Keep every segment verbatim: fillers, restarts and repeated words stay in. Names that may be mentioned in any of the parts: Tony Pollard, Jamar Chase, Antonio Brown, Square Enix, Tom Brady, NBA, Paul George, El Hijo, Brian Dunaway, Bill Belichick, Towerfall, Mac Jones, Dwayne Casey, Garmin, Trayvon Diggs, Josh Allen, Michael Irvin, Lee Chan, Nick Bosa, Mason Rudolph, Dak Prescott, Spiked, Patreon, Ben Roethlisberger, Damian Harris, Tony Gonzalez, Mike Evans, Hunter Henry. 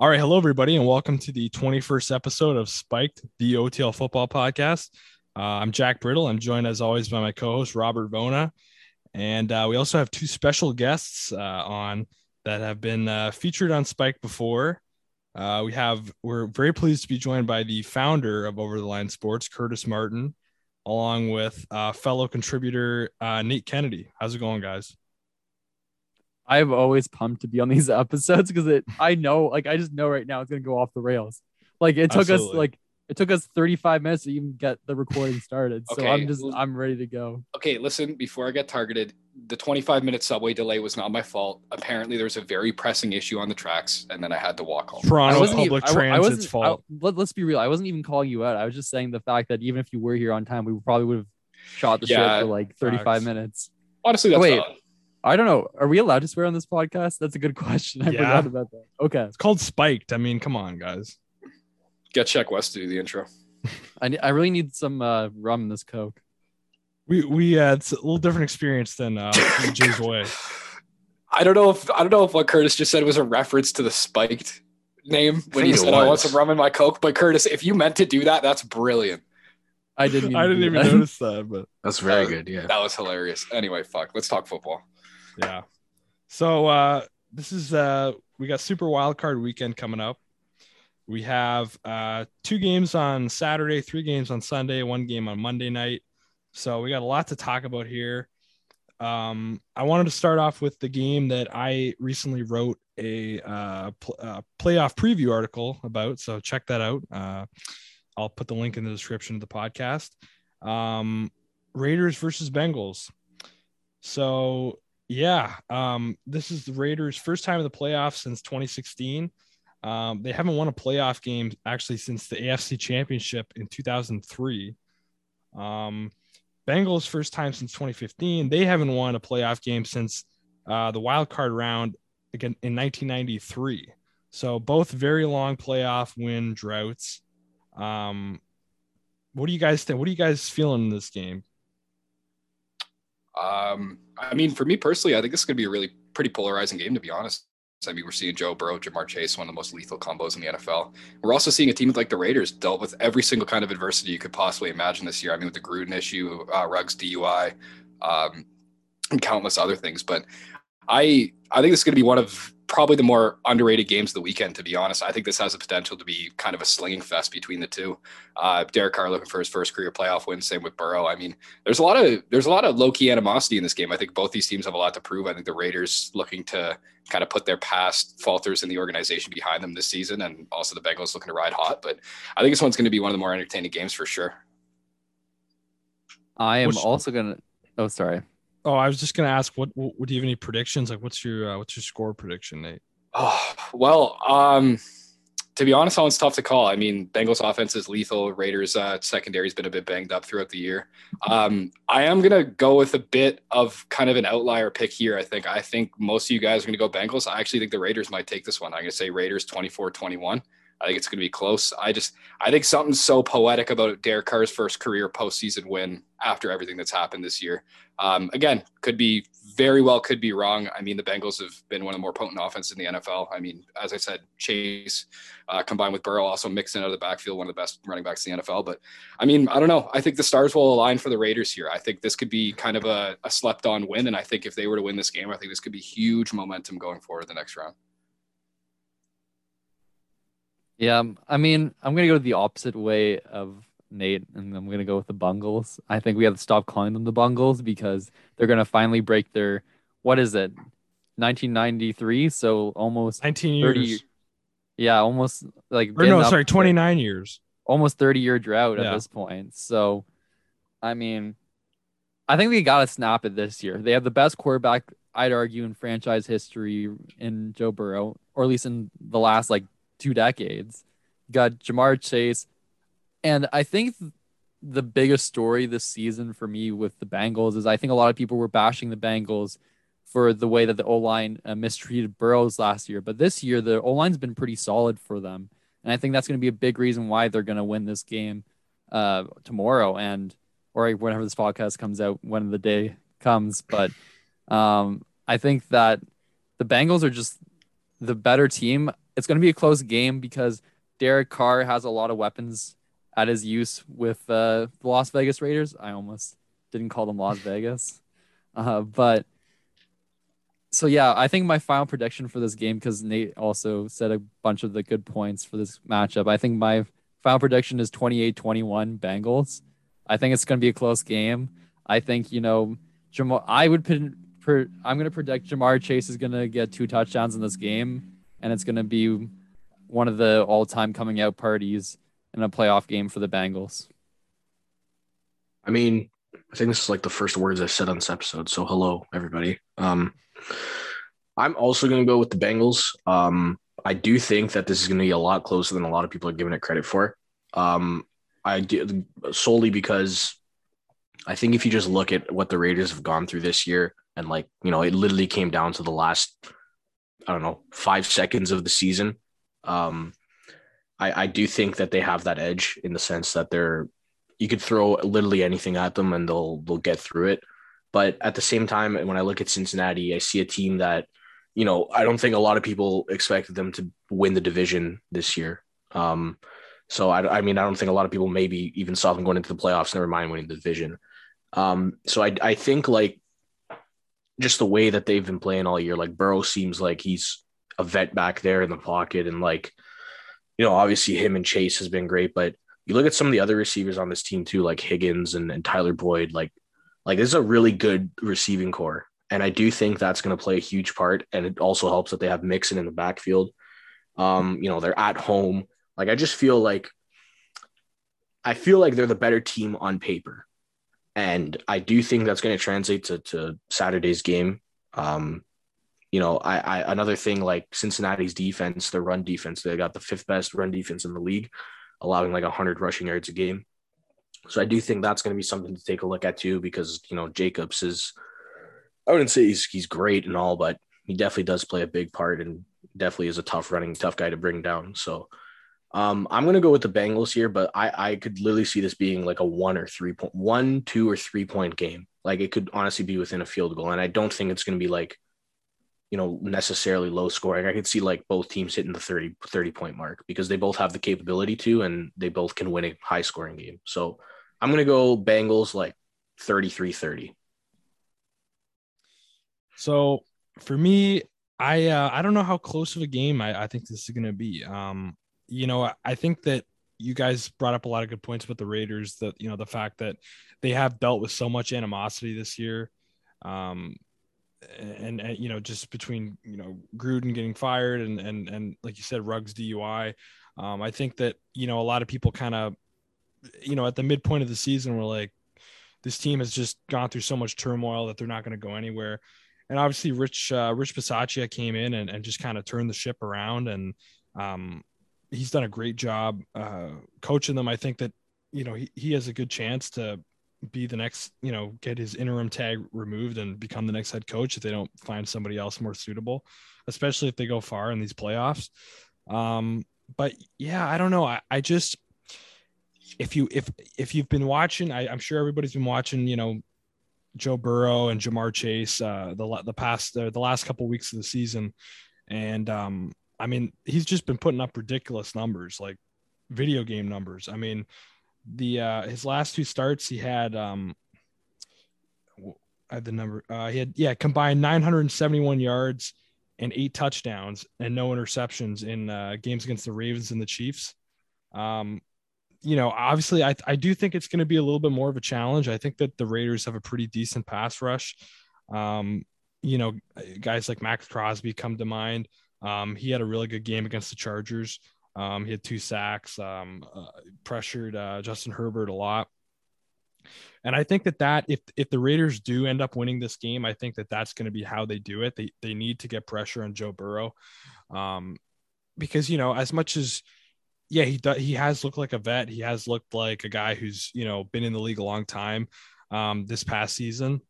All right. Hello, everybody, and welcome to the twenty-first episode of Spiked, the O T L football podcast. Uh, I'm Jack Brittle. I'm joined, as always, by my co-host, Robert Bona. And uh, we also have two special guests uh, on that have been uh, featured on Spiked before. Uh, we have, we're very pleased to be joined by the founder of Over the Line Sports, Curtis Martin, along with uh, fellow contributor, uh, Nate Kennedy. How's it going, guys? I'm always pumped to be on these episodes because it, I know, like, I just know right now it's going to go off the rails. Like it took Absolutely. us like, it took us thirty-five minutes to even get the recording started. Okay. So I'm just, I'm ready to go. Okay. Listen, before I get targeted, the twenty-five minute subway delay was not my fault. Apparently there was a very pressing issue on the tracks and then I had to walk home. Toronto Public even, Transit's I, I fault. I, let, let's be real. I wasn't even calling you out. I was just saying the fact that even if you were here on time, we probably would have shot the yeah, shit for like thirty-five facts. minutes. Honestly, that's Wait. I don't know. Are we allowed to swear on this podcast? That's a good question. I yeah. forgot about that. Okay. It's called Spiked. I mean, come on, guys. Get Check West to do the intro. I I really need some uh, rum in this Coke. We we uh, it's a little different experience than uh, Jay's way. I don't know if I don't know if what Curtis just said was a reference to the Spiked name when he said I want some rum in my Coke. But Curtis, if you meant to do that, that's brilliant. I didn't. Even I didn't even that. notice that. But that's very uh, good. Yeah, that was hilarious. Anyway, fuck. Let's talk football. Yeah. So uh, this is uh, we got Super Wildcard Weekend coming up. We have uh, two games on Saturday, three games on Sunday, one game on Monday night. So we got a lot to talk about here. Um, I wanted to start off with the game that I recently wrote a uh, pl- uh, playoff preview article about. So check that out. Uh, I'll put the link in the description of the podcast. Um, Raiders versus Bengals. So. Yeah, um, this is the Raiders' first time in the playoffs since twenty sixteen. Um, they haven't won a playoff game actually since the A F C Championship in two thousand three. Um, Bengals' first time since twenty fifteen. They haven't won a playoff game since uh, the wild card round again in nineteen ninety-three. So both very long playoff win droughts. Um, what do you guys think? What are you guys feeling in this game? Um, I mean, for me personally, I think this is going to be a really pretty polarizing game, to be honest. I mean, we're seeing Joe Burrow, Jamar Chase, one of the most lethal combos in the N F L. We're also seeing a team like the Raiders dealt with every single kind of adversity you could possibly imagine this year. I mean, with the Gruden issue, uh, Ruggs D U I, um, and countless other things. But I, I think this is going to be one of probably the more underrated games of the weekend, to be honest. I think this has the potential to be kind of a slinging fest between the two. Uh, Derek Carr looking for his first career playoff win, same with Burrow. I mean, there's a lot of there's a lot of low-key animosity in this game. I think both these teams have a lot to prove. I think the Raiders looking to kind of put their past falters in the organization behind them this season, and also the Bengals looking to ride hot. But I think this one's going to be one of the more entertaining games for sure. I am Which, also going to – oh, sorry. Oh, I was just going to ask, what, what, what do you have any predictions? Like, what's your uh, what's your score prediction, Nate? Oh, well, um, to be honest, it's tough to call. I mean, Bengals offense is lethal. Raiders uh, secondary has been a bit banged up throughout the year. Um, I am going to go with a bit of kind of an outlier pick here, I think. I think most of you guys are going to go Bengals. I actually think the Raiders might take this one. I'm going to say Raiders twenty-four twenty-one. I think it's going to be close. I just, I think something's so poetic about Derek Carr's first career postseason win after everything that's happened this year. Um, again, could be very well, could be wrong. I mean, the Bengals have been one of the more potent offenses in the N F L. I mean, as I said, Chase uh, combined with Burrow also mixed in out of the backfield, one of the best running backs in the N F L. But I mean, I don't know. I think the stars will align for the Raiders here. I think this could be kind of a, a slept on win. And I think if they were to win this game, I think this could be huge momentum going forward the next round. Yeah, I mean, I'm going to go the opposite way of Nate, and I'm going to go with the Bungles. I think we have to stop calling them the Bungles because they're going to finally break their, what is it, nineteen ninety-three? So almost nineteen thirty years. Yeah, almost like... Or no, sorry, twenty-nine like, years. Almost thirty-year drought yeah. at this point. So, I mean, I think they got to snap it this year. They have the best quarterback, I'd argue, in franchise history in Joe Burrow, or at least in the last, like, two decades. Got Jamar Chase, and I think the biggest story this season for me with the Bengals is I think a lot of people were bashing the Bengals for the way that the O-line uh, mistreated Burrows last year, but this year the O-line's been pretty solid for them, and I think that's going to be a big reason why they're going to win this game uh tomorrow and or whenever this podcast comes out, when the day comes. But um I think that the Bengals are just the better team. it's going to be a close game because Derek Carr has a lot of weapons at his use with uh, the Las Vegas Raiders. I almost didn't call them Las Vegas. Uh, but so, yeah, I think my final prediction for this game, because Nate also said a bunch of the good points for this matchup, I think my final prediction is twenty-eight twenty-one Bengals. I think it's going to be a close game. I think, you know, Jamar, I would put, per, I'm going to predict Jamar Chase is going to get two touchdowns in this game, and it's going to be one of the all-time coming out parties in a playoff game for the Bengals. I mean, I think this is like the first words I've said on this episode. So hello, everybody. Um, I'm also going to go with the Bengals. Um, I do think that this is going to be a lot closer than a lot of people are giving it credit for. Um, I do, solely because I think if you just look at what the Raiders have gone through this year, and like, you know, it literally came down to the last, I don't know, five seconds of the season. Um, I, I do think that they have that edge in the sense that they're, you could throw literally anything at them and they'll they'll get through it. But at the same time, when I look at Cincinnati, I see a team that, you know, I don't think a lot of people expected them to win the division this year. Um, so, I, I mean, I don't think a lot of people maybe even saw them going into the playoffs, never mind winning the division. Um, so I, I think, like, just the way that they've been playing all year, like Burrow seems like he's a vet back there in the pocket. And, like, you know, obviously him and Chase has been great, but you look at some of the other receivers on this team too, like Higgins and, and Tyler Boyd, like, like this is a really good receiving core. And I do think that's going to play a huge part. And it also helps that they have Mixon in the backfield. Um, you know, they're at home. Like, I just feel like, I feel like they're the better team on paper. And I do think that's going to translate to, to Saturday's game. Um, you know, I, I, another thing, like Cincinnati's defense, their run defense, they got the fifth best run defense in the league, allowing like one hundred rushing yards a game. So I do think that's going to be something to take a look at too, because, you know, Jacobs is, I wouldn't say he's, he's great and all, but he definitely does play a big part and definitely is a tough running, tough guy to bring down. So um, I'm going to go with the Bengals here, but I, I could literally see this being like a one or three point, one, two or three point game. Like, it could honestly be within a field goal. And I don't think it's going to be like, you know, necessarily low scoring. I could see like both teams hitting the thirty, thirty point mark, because they both have the capability to, and they both can win a high scoring game. So I'm going to go Bengals like thirty-three thirty. So for me, I, uh, I don't know how close of a game I, I think this is going to be. Um, you know, I, I think that you guys brought up a lot of good points about the Raiders, that, you know, the fact that they have dealt with so much animosity this year. Um, And, and, you know, just between, you know, Gruden getting fired and, and, and like you said, Ruggs D U I. Um, I think that, you know, a lot of people kind of, you know, at the midpoint of the season were like, this team has just gone through so much turmoil that they're not going to go anywhere. And obviously Rich, uh, Rich Bisaccia came in and, and just kind of turned the ship around, and um, he's done a great job uh, coaching them. I think that, you know, he, he has a good chance to be the next, you know, get his interim tag removed and become the next head coach if they don't find somebody else more suitable, especially if they go far in these playoffs. Um, but yeah, I don't know. I, I just, if you, if, if you've been watching, I, I'm sure everybody's been watching, you know, Joe Burrow and Jamar Chase, uh, the, the past, uh, the last couple of weeks of the season. And um, I mean, he's just been putting up ridiculous numbers, like video game numbers. I mean, The uh, his last two starts, he had um, I had the number uh, he had yeah combined nine hundred seventy-one yards and eight touchdowns and no interceptions in uh, games against the Ravens and the Chiefs. Um, you know, obviously, I I do think it's going to be a little bit more of a challenge. I think that the Raiders have a pretty decent pass rush. Um, you know, guys like Max Crosby come to mind. Um, he had a really good game against the Chargers. Um, he had two sacks, um, uh, pressured uh, Justin Herbert a lot. And I think that that if if the Raiders do end up winning this game, I think that that's going to be how they do it. They they need to get pressure on Joe Burrow, um, because, you know, as much as, yeah, he do, he has looked like a vet. He has looked like a guy who's, you know, been in the league a long time. Um, this past season,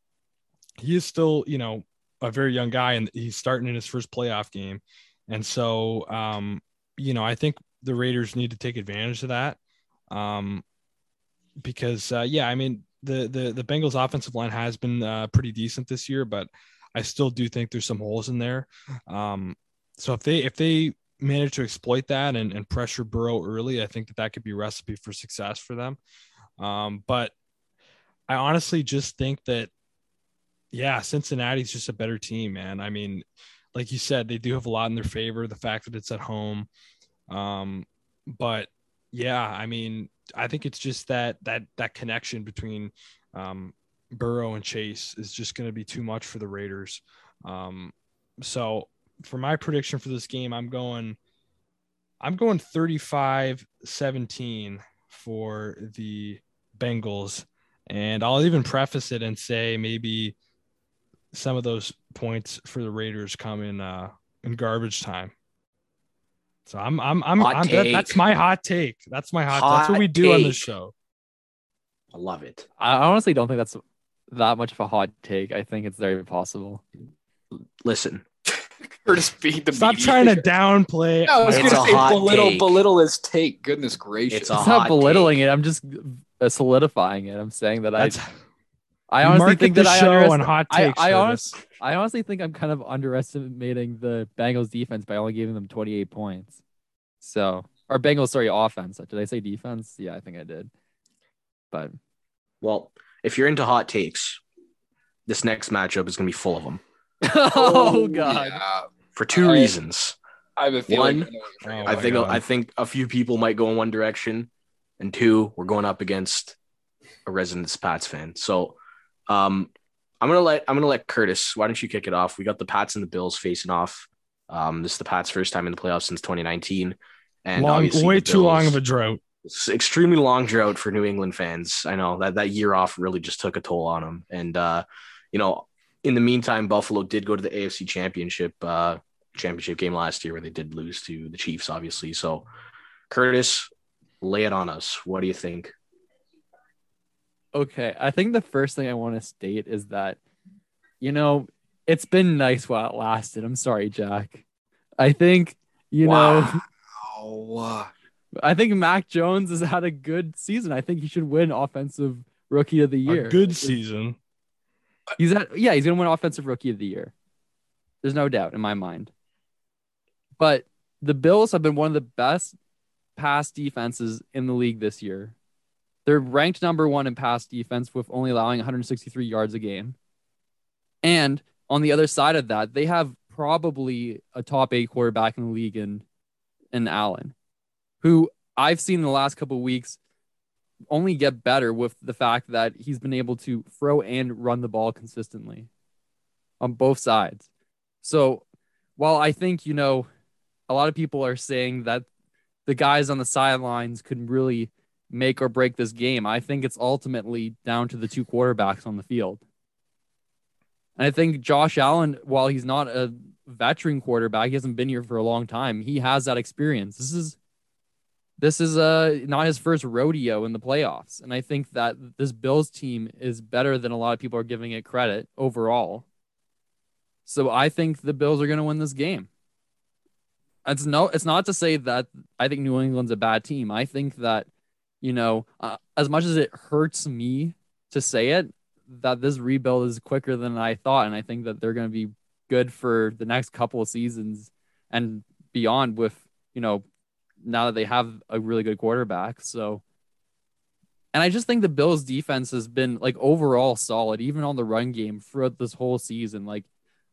he is still, you know, a very young guy, and he's starting in his first playoff game. And so, um, you know, I think the Raiders need to take advantage of that, um, because, uh, yeah, I mean, the, the the Bengals offensive line has been uh, pretty decent this year, but I still do think there's some holes in there. Um, so if they if they manage to exploit that and, and pressure Burrow early, I think that that could be a recipe for success for them. Um, but I honestly just think that, yeah, Cincinnati's just a better team, man. I mean, like you said, they do have a lot in their favor, the fact that it's at home. Um, but yeah, I mean, I think it's just that, that, that connection between um, Burrow and Chase is just going to be too much for the Raiders. Um, so for my prediction for this game, I'm going, I'm going thirty-five seventeen for the Bengals. And I'll even preface it and say maybe some of those points for the Raiders come in uh, in garbage time. So I'm I'm I'm, I'm that, that's my hot take. That's my hot, hot take. That's what we do take. on this show. I love it. I honestly don't think that's that much of a hot take. I think it's very possible. Listen, Curtis beat the. Stop media. trying to downplay. No, I was going to say belittle, belittle his take. Goodness gracious! It's, it's not belittling take. it. I'm just solidifying it. I'm saying that that's, I. I honestly think that I, show on hot takes I, I, honest, I honestly think I'm kind of underestimating the Bengals defense by only giving them twenty-eight points. So, or Bengals, sorry, offense. Did I say defense? Yeah, I think I did. But, well, if you're into hot takes, this next matchup is going to be full of them. oh, God. Yeah. For two I, reasons. I have a feeling. One, oh I, think, I think a few people might go in one direction. And two, we're going up against a resident Pats fan. So, Um, I'm gonna let I'm gonna let Curtis. Why don't you kick it off? We got the Pats and the Bills facing off. Um, this is the Pats' first time in the playoffs since twenty nineteen, and long, way Bills, too long of a drought. It's extremely long drought for New England fans. I know that that year off really just took a toll on them. And uh, you know, in the meantime, Buffalo did go to the A F C Championship uh, championship game last year, where they did lose to the Chiefs, obviously. So, Curtis, lay it on us. What do you think? Okay, I think the first thing I want to state is that, you know, it's been nice while it lasted. I'm sorry, Jack. I think, you wow. know, I think Mac Jones has had a good season. I think he should win Offensive Rookie of the Year. A good season. He's at, yeah, he's going to win Offensive Rookie of the Year. There's no doubt in my mind. But the Bills have been one of the best pass defenses in the league this year. They're ranked number one in pass defense with only allowing one hundred sixty-three yards a game. And on the other side of that, they have probably a top eight quarterback in the league in, in Allen, who I've seen in the last couple of weeks only get better with the fact that he's been able to throw and run the ball consistently on both sides. So while I think, you know, a lot of people are saying that the guys on the sidelines could really make or break this game, I think it's ultimately down to the two quarterbacks on the field. And I think Josh Allen, while he's not a veteran quarterback, he hasn't been here for a long time. He has that experience. This is this is uh, not his first rodeo in the playoffs. And I think that this Bills team is better than a lot of people are giving it credit overall. So I think the Bills are going to win this game. It's no, it's not to say that I think New England's a bad team. I think that You know, uh, as much as it hurts me to say it, that this rebuild is quicker than I thought. And I think that they're going to be good for the next couple of seasons and beyond with, you know, now that they have a really good quarterback. So, and I just think the Bills defense has been like overall solid, even on the run game throughout this whole season. Like,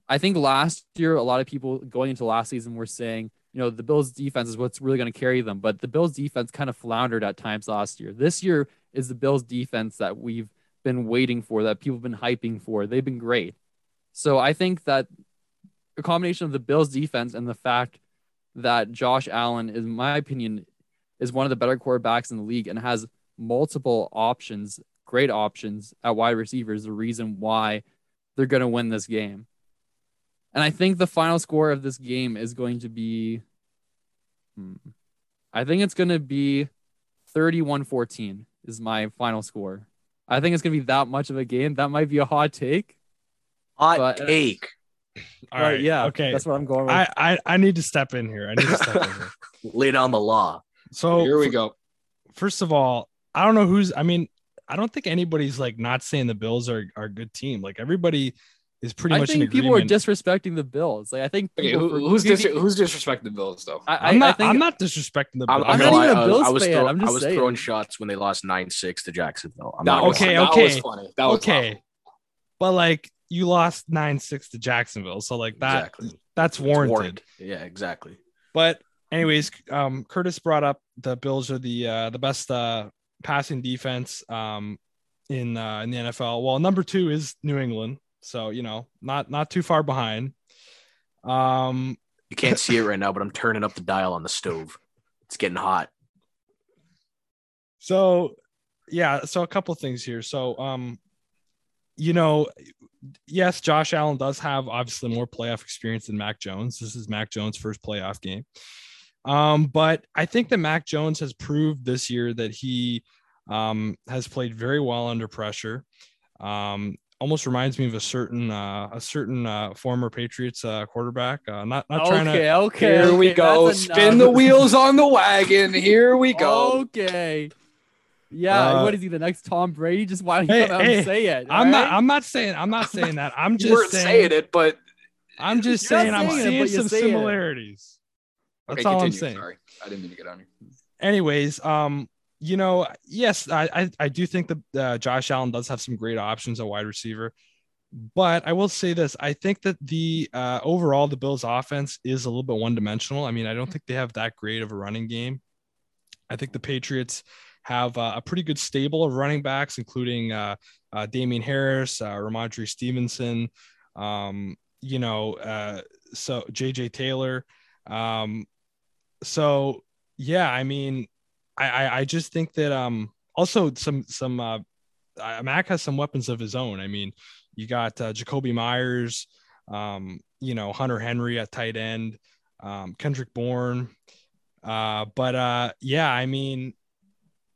I think last year, a lot of people going into last season were saying, you know, the Bills defense is what's really going to carry them, but the Bills defense kind of floundered at times last year. This year is the Bills defense that we've been waiting for, that people have been hyping for. They've been great. So I think that a combination of the Bills defense and the fact that Josh Allen, in my opinion, is one of the better quarterbacks in the league and has multiple options, great options at wide receivers, the reason why they're going to win this game. And I think the final score of this game is going to be, hmm, I think it's going to be thirty-one fourteen is my final score. I think it's going to be that much of a game. That might be a hot take. Hot but, take. All right. Yeah. Okay. That's what I'm going with. I, I, I need to step in here. I need to step in here. Lay down the law. So here we f- go. First of all, I don't know who's, I mean, I don't think anybody's like not saying the Bills are, are a good team. Like everybody is pretty I much. I think people agreement. are disrespecting the Bills. Like I think okay, who, who's dis- who's disrespecting the Bills though? I, I'm, not, I think, I'm not disrespecting the Bills. I'm, I'm not even a Bills I was, fan. I was, throw, I'm just I was throwing shots when they lost nine six to Jacksonville. I'm that, not okay, gonna, okay, that was funny. That was okay, tough. But like you lost nine six to Jacksonville, so like that exactly. that's warranted. warranted. Yeah, exactly. But anyways, um, Curtis brought up the Bills are the uh, the best uh, passing defense um, in uh, in the N F L. Well, number two is New England. So, you know, not not too far behind. Um, you can't see it right now, but I'm turning up the dial on the stove. It's getting hot. So, yeah. So a couple of things here. So, um, you know, yes, Josh Allen does have obviously more playoff experience than Mac Jones. This is Mac Jones' first playoff game. Um, but I think that Mac Jones has proved this year that he um, has played very well under pressure. Um almost reminds me of a certain uh, a certain uh, former Patriots uh, quarterback. Uh, not not okay, trying to. Okay, here okay. we go. That's Spin enough. The wheels on the wagon. Here we go. Okay. Yeah. Uh, what is he? The next Tom Brady? Just why don't you hey, come out hey, and say it? I'm right? not. I'm not saying. I'm not saying that. I'm just you weren't saying, saying it, but I'm just saying, saying I'm it, seeing some saying similarities. It. That's okay, all continue. I'm saying. Sorry, I didn't mean to get on you. Anyways, um. You know, yes, I I, I do think that uh, Josh Allen does have some great options at wide receiver, but I will say this: I think that the uh, overall the Bills' offense is a little bit one-dimensional. I mean, I don't think they have that great of a running game. I think the Patriots have uh, a pretty good stable of running backs, including uh, uh, Damian Harris, uh, Ramondre Stevenson, um, you know, uh, so J J Taylor. Um, so yeah, I mean. I, I just think that um, also some some uh, Mac has some weapons of his own. I mean, you got uh, Jacoby Myers, um, you know, Hunter Henry at tight end, um, Kendrick Bourne. Uh, but uh, yeah, I mean,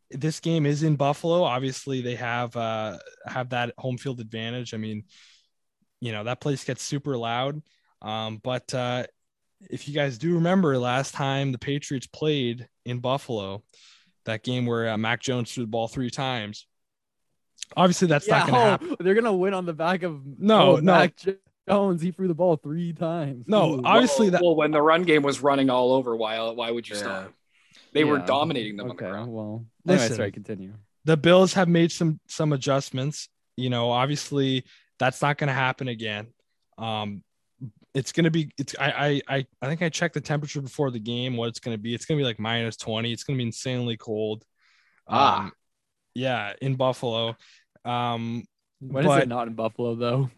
this game is in Buffalo. Obviously, they have uh, have that home field advantage. I mean, you know, that place gets super loud. Um, but uh, if you guys do remember last time the Patriots played in Buffalo, that game where uh, Mac Jones threw the ball three times. Obviously, that's yeah, not going to oh, happen. They're going to win on the back of no, oh, no. Mac Jones. He threw the ball three times. No, Ooh, obviously well, that. Well, when the run game was running all over, why? Why would you yeah. stop? They yeah. were dominating them. Okay, on the ground. Well, anyway, listen, sorry, continue. The Bills have made some some adjustments. You know, obviously that's not going to happen again. Um, It's going to be, it's, I, I, I think I checked the temperature before the game, what it's going to be. It's going to be like minus twenty. It's going to be insanely cold. Ah, um, yeah. In Buffalo. Um, when but, is it not in Buffalo though?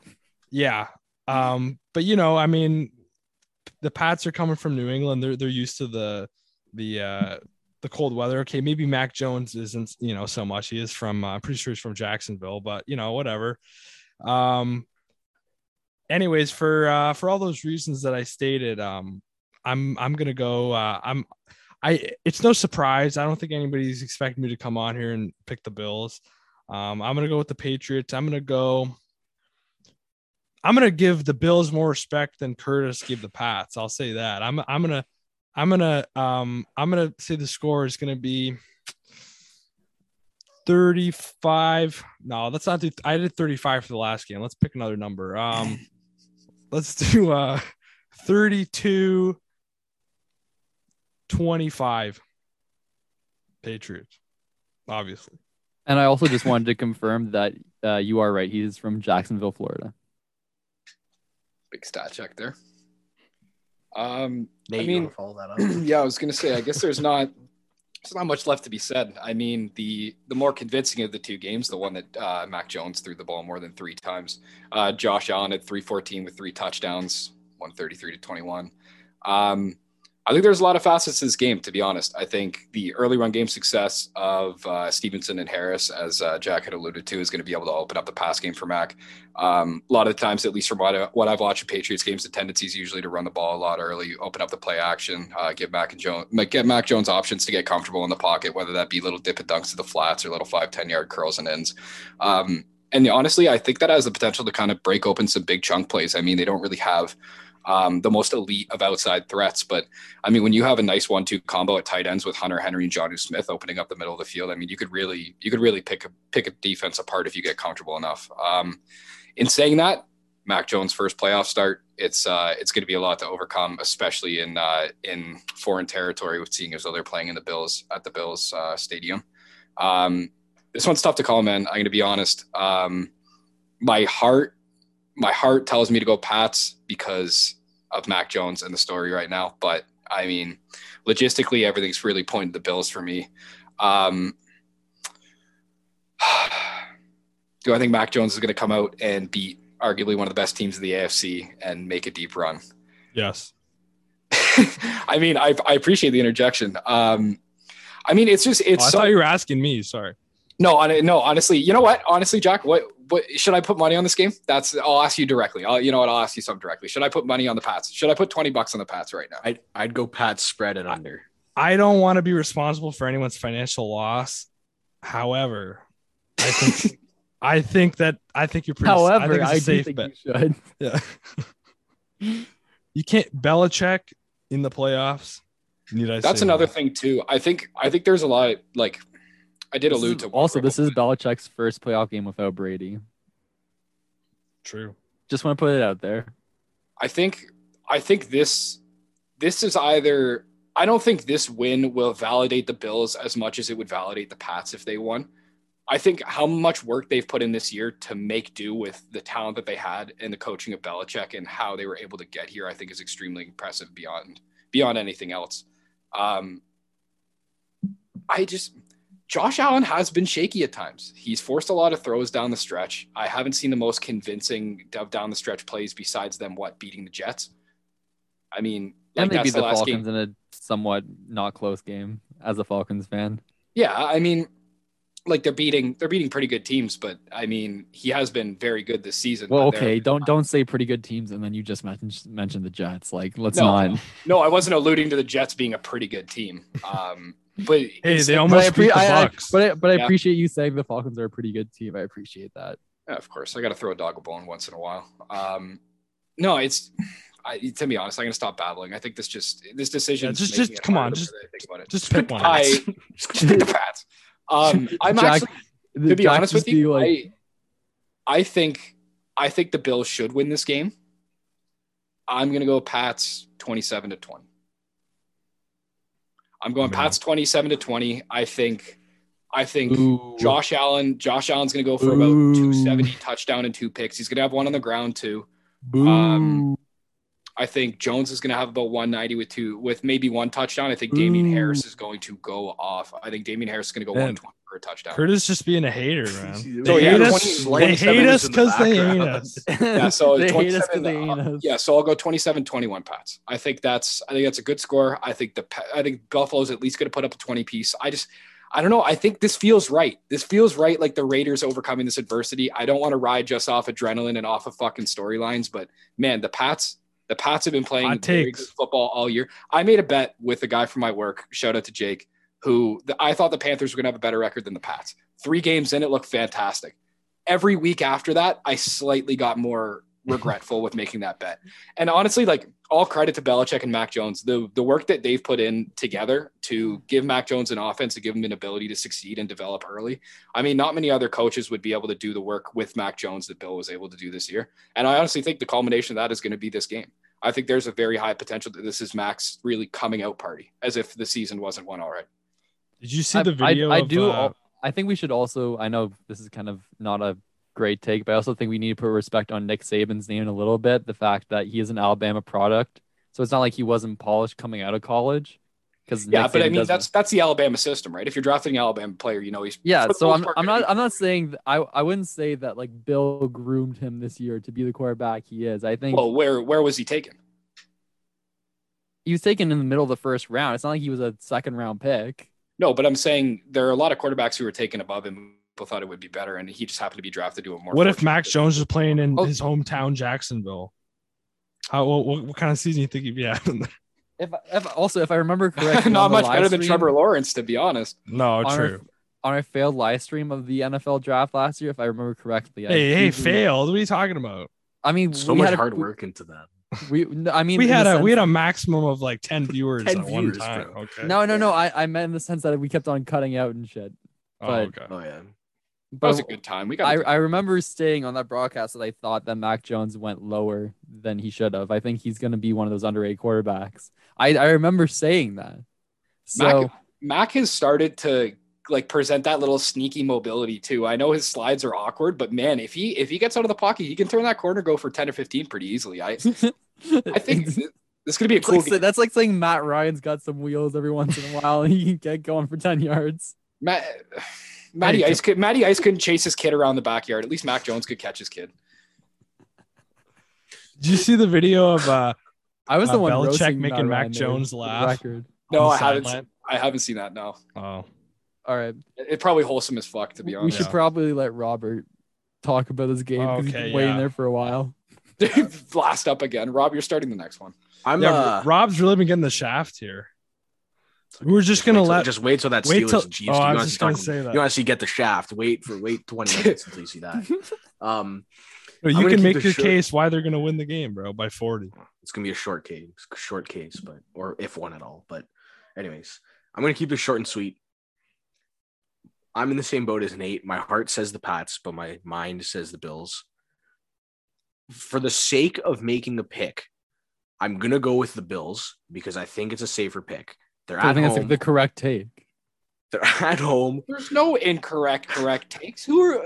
Yeah. Um, but you know, I mean, the Pats are coming from New England. They're, they're used to the, the, uh, the cold weather. Okay. Maybe Mac Jones isn't, you know, so much. He is from, uh, I'm pretty sure he's from Jacksonville, but you know, whatever. Um, Anyways, for uh, for all those reasons that I stated, um, I'm I'm gonna go. Uh, I'm I. It's no surprise. I don't think anybody's expecting me to come on here and pick the Bills. Um, I'm gonna go with the Patriots. I'm gonna go. I'm gonna give the Bills more respect than Curtis gave the Pats. I'll say that. I'm I'm gonna I'm gonna um I'm gonna say the score is gonna be thirty-five. No, that's not. Do, I did thirty-five for the last game. Let's pick another number. Um. Let's do uh, thirty-two twenty-five Patriots, obviously. And I also just wanted to confirm that uh, you are right. He is from Jacksonville, Florida. Big stat check there. Um, Nate, I mean, follow that up. Yeah, I was going to say, I guess there's not there's not much left to be said. I mean, the, the more convincing of the two games, the one that uh, Mac Jones threw the ball more than three times. Uh, Josh Allen at three fourteen with three touchdowns, one thirty-three to twenty-one. Um, I think there's a lot of facets to this game, to be honest. I think the early run game success of uh, Stevenson and Harris, as uh, Jack had alluded to, is going to be able to open up the pass game for Mac. Um, a lot of the times, at least from what, I, what I've watched in Patriots games, the tendency is usually to run the ball a lot early, open up the play action, uh, give Mac and Jones, get Mac Jones options to get comfortable in the pocket, whether that be little dip and dunks to the flats or little five, ten-yard curls and ends. Um, and honestly, I think that has the potential to kind of break open some big chunk plays. I mean, they don't really have – Um, the most elite of outside threats. But I mean, when you have a nice one, two combo at tight ends with Hunter Henry and Jonnu Smith opening up the middle of the field, I mean, you could really, you could really pick a, pick a defense apart if you get comfortable enough. Um, in saying that, Mac Jones' first playoff start, it's uh, it's going to be a lot to overcome, especially in uh, in foreign territory, with seeing as though they're playing in the Bills at the Bills uh, Stadium. Um, this one's tough to call, man. I'm going to be honest. Um, my heart, my heart tells me to go Pats because of Mac Jones and the story right now. But I mean, logistically, everything's really pointing to the Bills for me. Um, do I think Mac Jones is going to come out and beat arguably one of the best teams in the A F C and make a deep run? Yes. I mean, I, I appreciate the interjection. Um, I mean, it's just, it's, oh, I so, thought you were asking me. Sorry. No, on no, honestly, you know what? Honestly, Jack, what, what should I put money on this game? That's, I'll ask you directly. I'll, you know what? I'll ask you something directly. Should I put money on the Pats? Should I put twenty bucks on the Pats right now? I'd, I'd go Pats spread and under. I don't want to be responsible for anyone's financial loss. However, I think, I think that I think you're pretty. However, I think it's a I safe think bet. You should. Yeah, you can't Belichick in the playoffs. Need I That's another that? thing too. I think I think there's a lot of, like I did this allude is, to. Also, this is Belichick's first playoff game without Brady. True. Just want to put it out there. I think I think this this is either. I don't think this win will validate the Bills as much as it would validate the Pats if they won. I think how much work they've put in this year to make do with the talent that they had and the coaching of Belichick and how they were able to get here, I think is extremely impressive beyond, beyond anything else. Um, I just, Josh Allen has been shaky at times. He's forced a lot of throws down the stretch. I haven't seen the most convincing down the stretch plays besides them, what, beating the Jets. I mean, like and they beat the, the last Falcons game. In a somewhat not close game as a Falcons fan. Yeah. I mean, Like they're beating, they're beating pretty good teams, but I mean, he has been very good this season. Well, okay, don't don't say pretty good teams, and then you just mentioned mentioned the Jets. Like, let's no, not. No, I wasn't alluding to the Jets being a pretty good team. Um, but hey, they almost beat the Bucks. But I, but I yeah. appreciate you saying the Falcons are a pretty good team. I appreciate that. Yeah, of course, I got to throw a dog a bone once in a while. Um, no, it's. I, to be honest, I'm gonna stop babbling. I think this just this decision. Yeah, just just come on, just just pick one. I just pick the Pats. Um, I'm Jack, actually, to be Jack honest with you, like... I, I think, I think the Bills should win this game. I'm going to go Pats twenty-seven to twenty. I'm going Man. Pats twenty-seven to twenty. I think, I think Ooh. Josh Allen, Josh Allen's going to go for Ooh. about two seventy touchdown and two picks. He's going to have one on the ground too. Boo. Um, I think Jones is going to have about one ninety with two, with maybe one touchdown. I think Damian Ooh. Harris is going to go off. I think Damian Harris is going to go man. one twenty for a touchdown. Curtis just being a hater, man. They hate us. They hate us because they hate us. Yeah, so they hate us because they hate us. Yeah, so I'll go twenty-seven twenty-one Pats. I think that's. I think that's a good score. I think the. I think Buffalo's at least going to put up a twenty piece. I just. I don't know. I think this feels right. This feels right. Like the Raiders overcoming this adversity. I don't want to ride just off adrenaline and off of fucking storylines, but man, the Pats. The Pats have been playing very good football all year. I made a bet with a guy from my work, shout out to Jake, who the, I thought the Panthers were going to have a better record than the Pats. Three games in, it looked fantastic. Every week after that, I slightly got more regretful with making that bet. And honestly, like all credit to Belichick and Mac Jones, the, the work that they've put in together to give Mac Jones an offense, to give him an ability to succeed and develop early. I mean, not many other coaches would be able to do the work with Mac Jones that Bill was able to do this year. And I honestly think the culmination of that is going to be this game. I think there's a very high potential that this is Mac's really coming out party, as if the season wasn't one already. Did you see the video? I, I, I of, do. Uh... I think we should also, I know this is kind of not a great take, but I also think we need to put respect on Nick Saban's name a little bit. The fact that he is an Alabama product, so it's not like he wasn't polished coming out of college. Because yeah, Nick but Saban I mean doesn't... that's that's the Alabama system, right? If you're drafting an Alabama player, you know he's yeah. So I'm I'm not I'm not saying that, I I wouldn't say that like Bill groomed him this year to be the quarterback he is. I think. Well, where where was he taken? He was taken in the middle of the first round. It's not like he was a second round pick. No, but I'm saying there are a lot of quarterbacks who were taken above him. People thought it would be better, and he just happened to be drafted to a more. What if Mac Jones was playing in oh. his hometown, Jacksonville? How what, what kind of season do you think he'd be having there? If, if also, if I remember correctly, not much better stream, than Trevor Lawrence, to be honest. No, on true. Our, on our failed live stream of the N F L draft last year, if I remember correctly. Hey, I hey, failed. What are you talking about? I mean, so we much had a, hard work into that. We, I mean, we had a sense, we had a maximum of like ten viewers ten at viewers, one time. Bro. Okay. No, no, no. I, I meant in the sense that we kept on cutting out and shit. But, oh, okay. oh yeah. But that was a good time. We got. I, I remember staying on that broadcast that I thought that Mac Jones went lower than he should have. I think he's going to be one of those underrated quarterbacks. I, I remember saying that. So Mac, Mac has started to like present that little sneaky mobility too. I know his slides are awkward, but man, if he if he gets out of the pocket, he can turn that corner, go for ten or fifteen pretty easily. I I think this could be a cool. Like, game. That's like saying Matt Ryan's got some wheels every once in a while, and he can get going for ten yards. Matt. Matty Ice could Matty Ice couldn't chase his kid around the backyard. At least Mac Jones could catch his kid. Did you see the video of uh, I was uh, the one Belichick making Mac Jones laugh? No, I haven't. Seen, I haven't seen that. No. Oh, all right. It's it probably wholesome as fuck, to be honest. We should yeah. probably let Robert talk about this game because okay, he's been yeah. waiting there for a while. Blast up again, Rob. You're starting the next one. I'm. Yeah, uh, Rob's really been getting the shaft here. We were just, just gonna let till, just wait till that wait Steelers till, and Chiefs. Oh, I was just gonna say that. You honestly get the shaft. Wait for wait twenty minutes until you see that. Um, no, you can make your short case why they're gonna win the game, bro, by forty. It's gonna be a short case, short case, but or if one at all. But anyways, I'm gonna keep this short and sweet. I'm in the same boat as Nate. My heart says the Pats, but my mind says the Bills. For the sake of making the pick, I'm gonna go with the Bills because I think it's a safer pick. They're so at I think home. That's the correct take. They're at home. There's no incorrect, correct takes. Who are?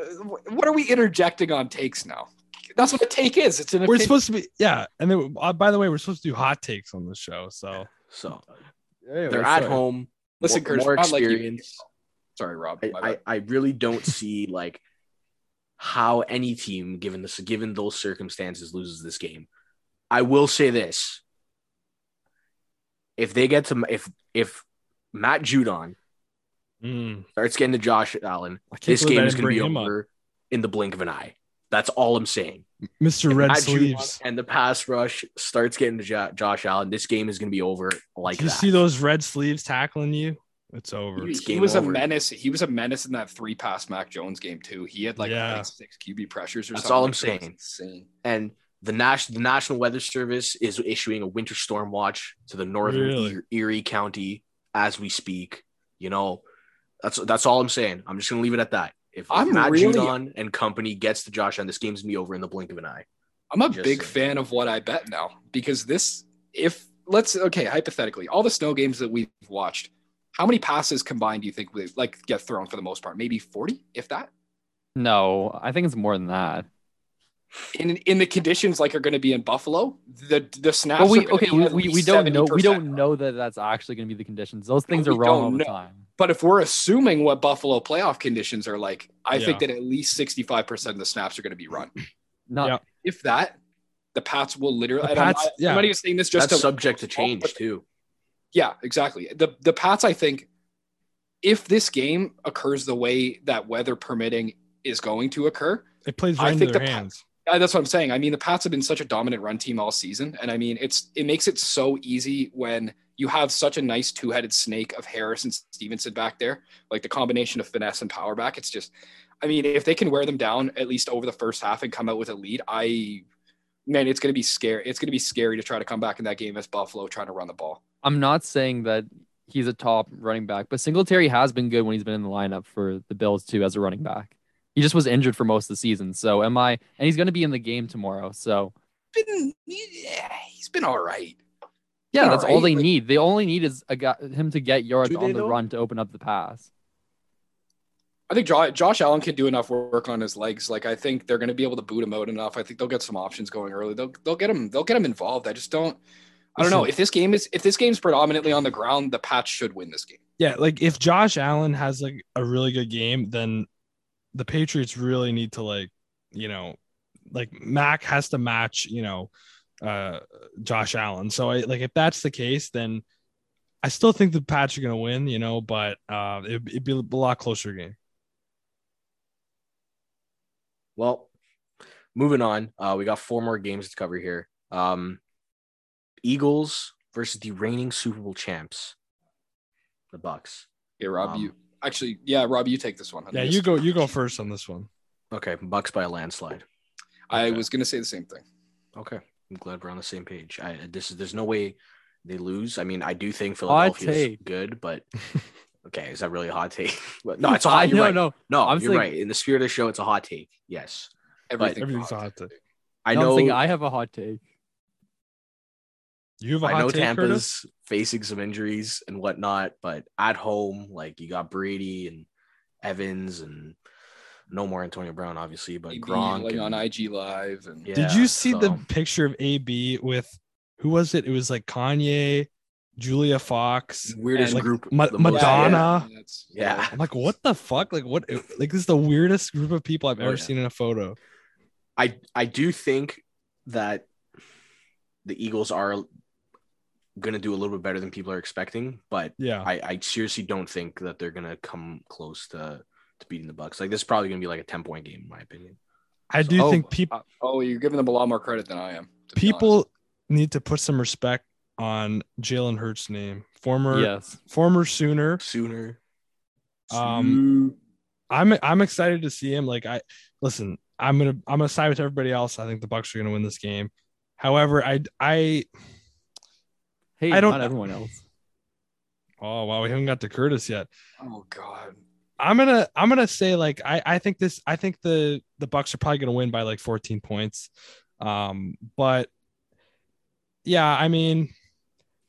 What are we interjecting on takes now? That's what a take is. It's an. We're opinion. Supposed to be, yeah. And then, uh, by the way, we're supposed to do hot takes on this show. So, so anyway, they're sorry. At home. Listen, more, Curtis, more experience. Like sorry, Rob. I, I, I really don't see like how any team, given this, given those circumstances, loses this game. I will say this. If they get to if if Matt Judon mm. starts getting to Josh Allen, this game is going to be over in the blink of an eye. That's all I'm saying. Mister If Red Matt Sleeves Judon and the pass rush starts getting to jo- Josh Allen, this game is going to be over like Did you that. See those Red Sleeves tackling you? It's over. He, it's he was over. a menace. He was a menace in that three-pass Mac Jones game too. He had like, yeah. like six Q B pressures or That's something. That's all I'm saying. That's insane. And The, Nash- the National Weather Service is issuing a winter storm watch to the northern really? e- Erie County as we speak. You know, that's that's all I'm saying. I'm just going to leave it at that. If I'm Matt really... Judon and company gets to Josh Allen, this game's going to be over in the blink of an eye. I'm a just big saying. fan of what I bet now because this, if let's, okay, hypothetically, all the snow games that we've watched, how many passes combined do you think we like get thrown for the most part? Maybe forty, if that? No, I think it's more than that. In in the conditions like are going to be in Buffalo, the the snaps. Well, we, okay, we, we, we don't know. We don't know that that's actually going to be the conditions. Those things no, are wrong all the know. time. But if we're assuming what Buffalo playoff conditions are like, I yeah. think that at least sixty-five percent of the snaps are going to be run. Not yeah. if that, the Pats will literally. Pats, yeah. Somebody was saying this just that's to, subject to change but, too. Yeah, exactly. The the Pats, I think, if this game occurs the way that weather permitting is going to occur, it plays right I think their the hands. Pats, that's what I'm saying. I mean, the Pats have been such a dominant run team all season. And I mean, it's it makes it so easy when you have such a nice two-headed snake of Harris and Stevenson back there, like the combination of finesse and power back. It's just, I mean, if they can wear them down at least over the first half and come out with a lead, I, man, it's going to be scary. It's going to be scary to try to come back in that game as Buffalo trying to run the ball. I'm not saying that he's a top running back, but Singletary has been good when he's been in the lineup for the Bills too as a running back. He just was injured for most of the season. So am I, and he's going to be in the game tomorrow. So been, yeah, he's been all right. Yeah, been that's all, right. all they like, need. They only need is a guy, him to get yards on the know? run to open up the pass. I think Josh Allen can do enough work on his legs. Like I think they're going to be able to boot him out enough. I think they'll get some options going early. They'll they'll get him. They'll get him involved. I just don't. I don't Listen, know if this game is if this game's predominantly on the ground. The Pats should win this game. Yeah, like if Josh Allen has like a really good game, then the Patriots really need to like, you know, like Mac has to match, you know, uh, Josh Allen. So I like, if that's the case, then I still think the Pats are going to win, you know, but uh, it, it'd be a lot closer game. Well, moving on, uh, we got four more games to cover here. Um, Eagles versus the reigning Super Bowl champs, the Bucks. Yeah, Rob, um, you, Actually, yeah, Rob, you take this one. Yeah, you go. You go first on this one. Okay, Bucks by a landslide. I okay. was gonna say the same thing. Okay, I'm glad we're on the same page. I this is there's no way they lose. I mean, I do think Philadelphia is good, but Okay, is that really a hot take? No, it's a hot. You're no, right. no, no, no. You're saying, right. In the spirit of the show, it's a hot take. Yes, everything everything's hot. a hot take. I know. I'm I have a hot take. You have a hot I know take, Tampa's Curtis? facing some injuries and whatnot, but at home, like you got Brady and Evans, and no more Antonio Brown, obviously, but Gronk like and, on I G Live. And yeah, did you see so. the picture of A B with who was it? It was like Kanye. Julia Fox, weirdest like group, Ma- Madonna. Yeah, yeah. yeah, I'm like, what the fuck? Like, what? Like, this is the weirdest group of people I've ever oh, yeah. seen in a photo. I I do think that the Eagles are gonna do a little bit better than people are expecting, but yeah, I, I seriously don't think that they're gonna come close to to beating the Bucs. Like, this is probably gonna be like a ten point game in my opinion. I so, do oh, think people. Oh, you're giving them a lot more credit than I am. People need to put some respect on Jalen Hurts' name, former yes. former Sooner, Sooner. Um, I'm I'm excited to see him. Like I listen, I'm gonna I'm gonna side with everybody else. I think the Bucs are gonna win this game. However, I I hey, I don't not everyone else. Oh wow, we haven't got to Curtis yet. Oh god, I'm gonna I'm gonna say like I I think this I think the the Bucs are probably gonna win by like fourteen points, um, but yeah, I mean.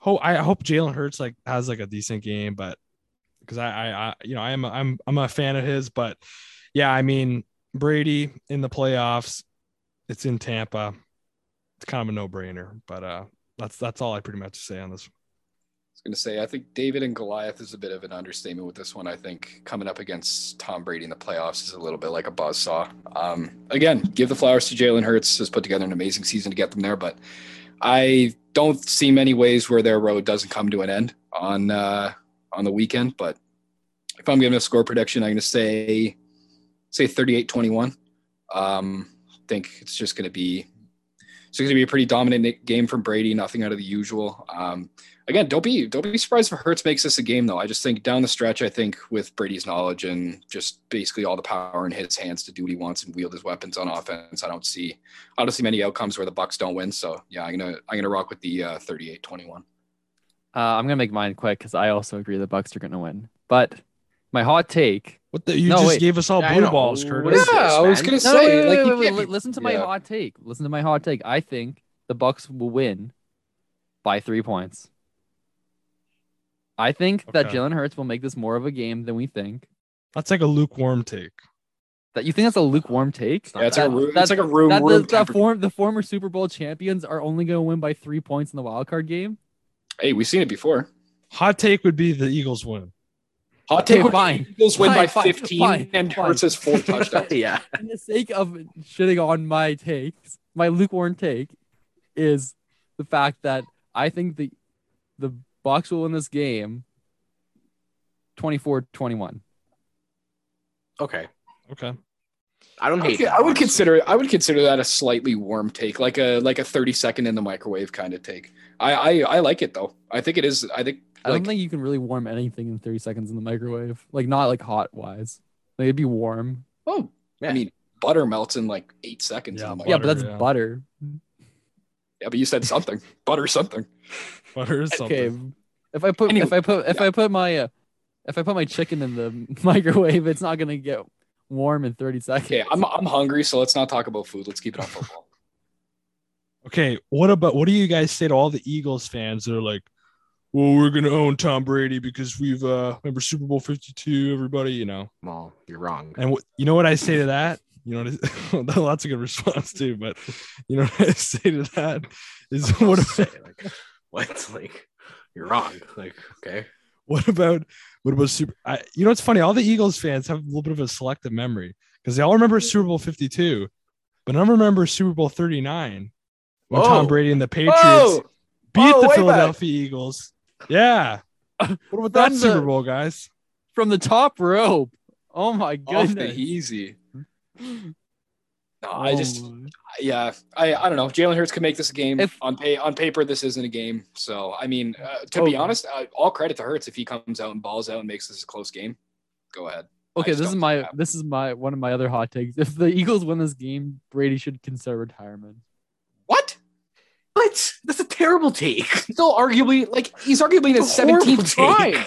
Oh, I hope Jalen Hurts like has like a decent game, but because I, I, I, you know, I am, a, I'm, I'm a fan of his, but yeah, I mean Brady in the playoffs, it's in Tampa, it's kind of a no-brainer, but uh, that's that's all I pretty much say on this one. I was gonna say I think David and Goliath is a bit of an understatement with this one. I think coming up against Tom Brady in the playoffs is a little bit like a buzzsaw. Um, again, give the flowers to Jalen Hurts, has put together an amazing season to get them there, but I don't see many ways where their road doesn't come to an end on uh, on the weekend. But if I'm giving a score prediction, I'm going to say say thirty-eight twenty-one. Um, I think it's just going to be it's going to be a pretty dominant game from Brady. Nothing out of the usual. Um, again, don't be don't be surprised if Hurts makes this a game though. I just think down the stretch, I think with Brady's knowledge and just basically all the power in his hands to do what he wants and wield his weapons on offense, I don't see I don't see many outcomes where the Bucs don't win. So yeah, I'm gonna I'm gonna rock with the uh, thirty-eight twenty-one. Uh, I'm gonna make mine quick because I also agree the Bucs are gonna win, but. My hot take. What the, you no, just wait. gave us all yeah, blue balls, Curtis. Yeah, this, I was gonna say. No, wait, like, wait, wait, wait, listen to my yeah. hot take. Listen to my hot take. I think the Bucs will win by three points. I think okay. that Jalen Hurts will make this more of a game than we think. That's like a lukewarm take. That you think that's a lukewarm take? Yeah, it's that, a room, that, it's like a room. That, room that, that form, the former Super Bowl champions are only going to win by three points in the wild card game. Hey, we've seen it before. Hot take would be the Eagles win. Hot take would be Eagles win by fifteen and Hurts has four touchdowns. Yeah. For the sake of shitting on my takes, my lukewarm take is the fact that I think the the Bucs will win this game twenty-four twenty-one. Okay. Okay. I don't hate. I, that, I would honestly. consider I would consider that a slightly warm take, like a like a thirty second in the microwave kind of take. I I, I like it though. I think it is. I think. I like, don't think you can really warm anything in thirty seconds in the microwave. Like not like hot wise. Like it'd be warm. Oh, yeah. I mean, butter melts in like eight seconds. Yeah, in the butter, yeah but that's yeah. butter. Yeah, but you said something. butter something. Butter is something. Okay. If I put anyway, if I put if yeah. I put my uh, if I put my chicken in the microwave, it's not gonna get warm in thirty seconds. Okay, I'm I'm hungry, so let's not talk about food. Let's keep it on football. Okay, what about what do you guys say to all the Eagles fans that are like, well, we're gonna own Tom Brady because we've uh remember Super Bowl fifty-two. Everybody, you know. Well, you're wrong. And w- you know what I say to that? You know, what I, lots of good response too. But you know what I say to that is what? About, say, like, what? Like you're wrong. Like okay. What about what about Super? I, you know, it's funny. All the Eagles fans have a little bit of a selective memory because they all remember Super Bowl fifty-two, but I don't remember Super Bowl thirty-nine when Whoa. Tom Brady and the Patriots Whoa. beat Whoa, the Philadelphia back. Eagles. Yeah. What about that the, Super Bowl, guys? From the top rope. Oh, my goodness. Off the easy. No, I just, yeah, I, I don't know. Jalen Hurts can make this a game. If, on pay, on paper, this isn't a game. So, I mean, uh, to oh, be honest, uh, all credit to Hurts if he comes out and balls out and makes this a close game. Go ahead. Okay, this is my, this is my, one of my other hot takes. If the Eagles win this game, Brady should consider retirement. What? What? That's a terrible take. Still, arguably, like he's arguably in his seventeenth try.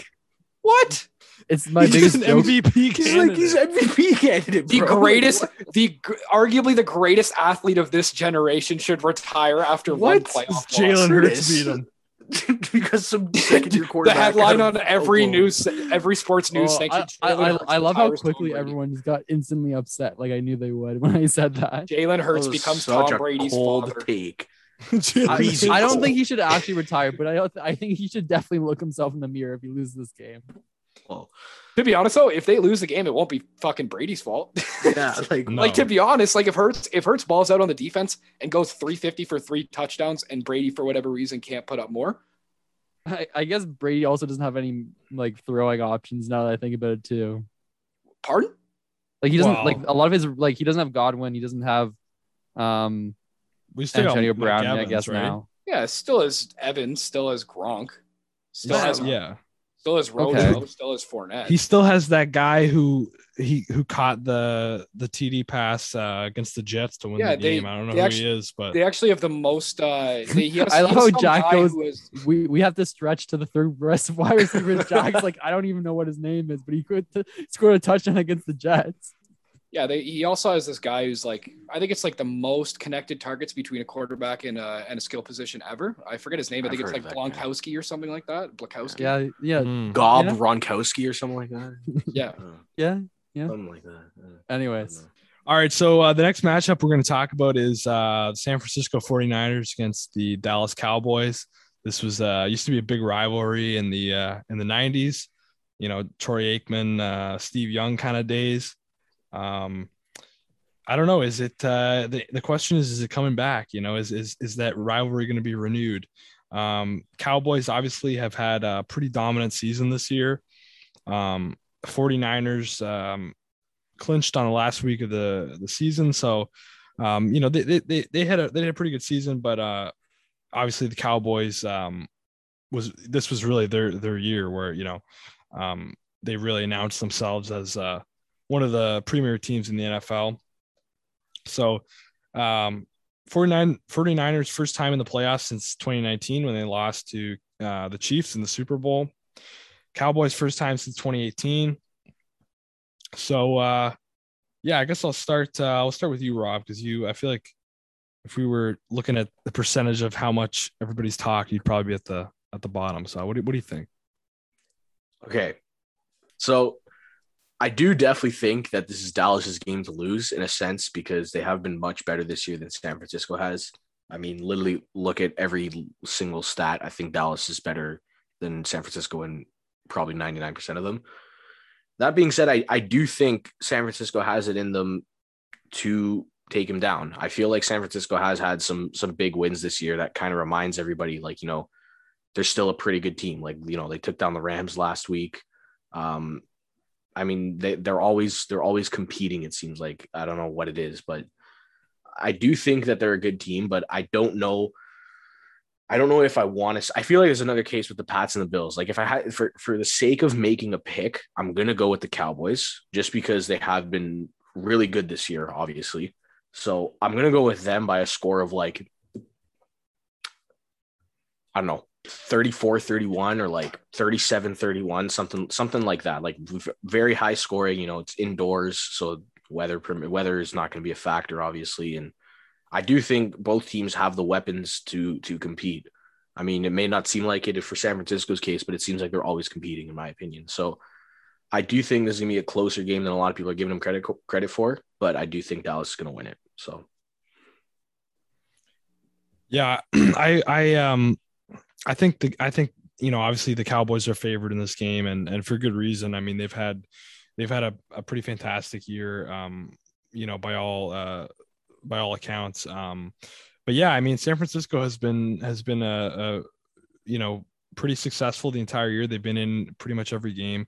What? It's my he's biggest an joke. M V P he's candidate. Like he's an M V P candidate. Bro. The greatest, the arguably the greatest athlete of this generation should retire after what? one playoff. Jalen Hurts beat him because some second year quarterback. The headline on every news, every sports news oh, section. I, I, I, I love how quickly everyone got instantly upset. Like I knew they would when I said that. Jalen Hurts that becomes Tom Brady's father. Take. I, I don't think he should actually retire, but I don't th- I think he should definitely look himself in the mirror if he loses this game. Well, to be honest though, if they lose the game, it won't be fucking Brady's fault. Yeah, like, no. like to be honest, like if Hurts if Hurts balls out on the defense and goes three fifty for three touchdowns, and Brady for whatever reason can't put up more. I, I guess Brady also doesn't have any like throwing options now that I think about it too. Pardon? Like he doesn't wow. like a lot of his like he doesn't have Godwin. He doesn't have um. We still Antonio Brown, Evans, I guess right? now. Yeah, still has Evans, still has Gronk, still yeah. has yeah, still has Rojo, okay. still has Fournette. He still has that guy who he who caught the the T D pass uh, against the Jets to win yeah, the they, game. I don't know who actually, he is, but they actually have the most. Uh, they, he has, I love how Jack goes. Is... We we have to stretch to the third rest of wide receivers. Jack's like I don't even know what his name is, but he could t- scored a touchdown against the Jets. Yeah, they, he also has this guy who's like, I think it's like the most connected targets between a quarterback and a, and a skill position ever. I forget his name. I think I've it's like Blonkowski or something like that. Blonkowski. Yeah, yeah. Mm. Gob yeah. Ronkowski or something like that. Yeah. yeah, yeah. Something like that. Yeah. Anyways. All right, so uh, the next matchup we're going to talk about is uh, San Francisco forty-niners against the Dallas Cowboys. This was uh, used to be a big rivalry in the uh, in the nineties. You know, Troy Aikman, uh, Steve Young kind of days. Um, I don't know. Is it, uh, the, the question is, is it coming back? You know, is, is, is that rivalry going to be renewed? Um, Cowboys obviously have had a pretty dominant season this year. Um, forty-niners, um, clinched on the last week of the, the season. So, um, you know, they, they, they had a, they had a pretty good season, but, uh, obviously the Cowboys, um, was, this was really their, their year where, you know, um, they really announced themselves as, uh, one of the premier teams in the N F L. So um, forty-nine, forty-niners first time in the playoffs since twenty nineteen when they lost to uh, the Chiefs in the Super Bowl. Cowboys first time since twenty eighteen. So uh, yeah, I guess I'll start. Uh, I'll start with you, Rob, because you, I feel like if we were looking at the percentage of how much everybody's talked, you'd probably be at the, at the bottom. So what do, what do you think? Okay. So, I do definitely think that this is Dallas's game to lose in a sense because they have been much better this year than San Francisco has. I mean, literally look at every single stat. I think Dallas is better than San Francisco in probably ninety-nine percent of them. That being said, I, I do think San Francisco has it in them to take him down. I feel like San Francisco has had some, some big wins this year that kind of reminds everybody, like, you know, they're still a pretty good team. Like, you know, they took down the Rams last week. Um, I mean, they, they're always they're always competing, it seems like. I don't know what it is, but I do think that they're a good team, but I don't know. I don't know if I want to. I feel like there's another case with the Pats and the Bills. Like if I had for, for the sake of making a pick, I'm going to go with the Cowboys just because they have been really good this year, obviously. So I'm going to go with them by a score of like, I don't know. thirty-four thirty-one or like thirty-seven thirty-one, something something like that, like very high scoring. You know, it's indoors, so weather weather is not going to be a factor, obviously. And I do think both teams have the weapons to to compete. I mean, it may not seem like it for San Francisco's case, but it seems like they're always competing, in my opinion. So I do think this is going to be a closer game than a lot of people are giving them credit credit for, but I do think Dallas is going to win it. So yeah, I I um I think the I think you know obviously the Cowboys are favored in this game and and for good reason. I mean they've had they've had a, a pretty fantastic year, um, you know by all uh, by all accounts. Um, but yeah, I mean San Francisco has been has been a, a you know pretty successful the entire year. They've been in pretty much every game,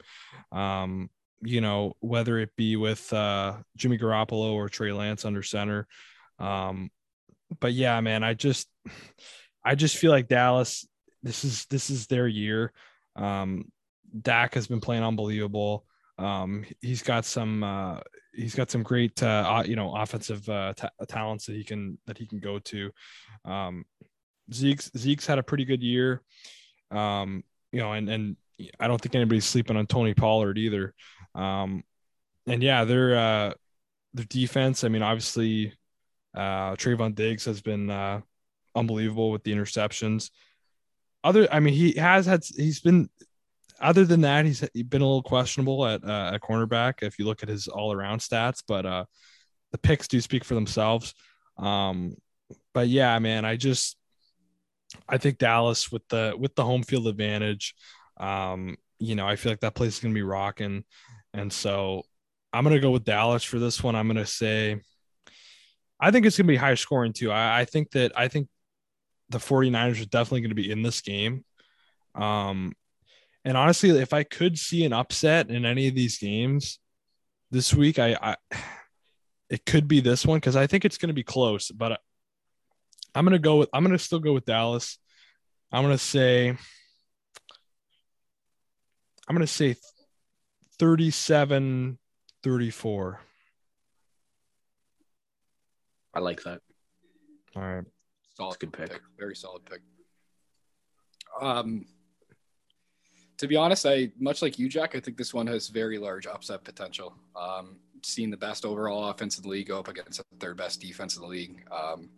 um, you know whether it be with uh, Jimmy Garoppolo or Trey Lance under center. Um, but yeah, man, I just I just feel like Dallas. This is this is their year. Um, Dak has been playing unbelievable. Um, he's got some uh, he's got some great uh, you know offensive uh, t- talents that he can that he can go to. Um, Zeke's Zeke's had a pretty good year. Um, you know, and and I don't think anybody's sleeping on Tony Pollard either. Um, and yeah, their uh, their defense. I mean, obviously, uh, Trayvon Diggs has been uh, unbelievable with the interceptions. Other, I mean, he has had. He's been. Other than that, he's been a little questionable at uh, at cornerback. If you look at his all around stats, but uh, the picks do speak for themselves. Um, but yeah, man, I just. I think Dallas with the with the home field advantage, um, you know, I feel like that place is going to be rocking. And so I'm going to go with Dallas for this one. I'm going to say I think it's going to be high scoring too. I, I think that I think the 49ers are definitely going to be in this game. Um, and honestly, if I could see an upset in any of these games this week, I, I it could be this one because I think it's going to be close, but I, I'm going to go with, I'm going to still go with Dallas. I'm going to say, I'm going to say thirty-seven thirty-four. I like that. All right. Solid good pick. pick. Very solid pick. Um, to be honest, I, much like you, Jack, I think this one has very large upset potential. Um, seeing the best overall offense in the league go up against the third best defense in the league. Um,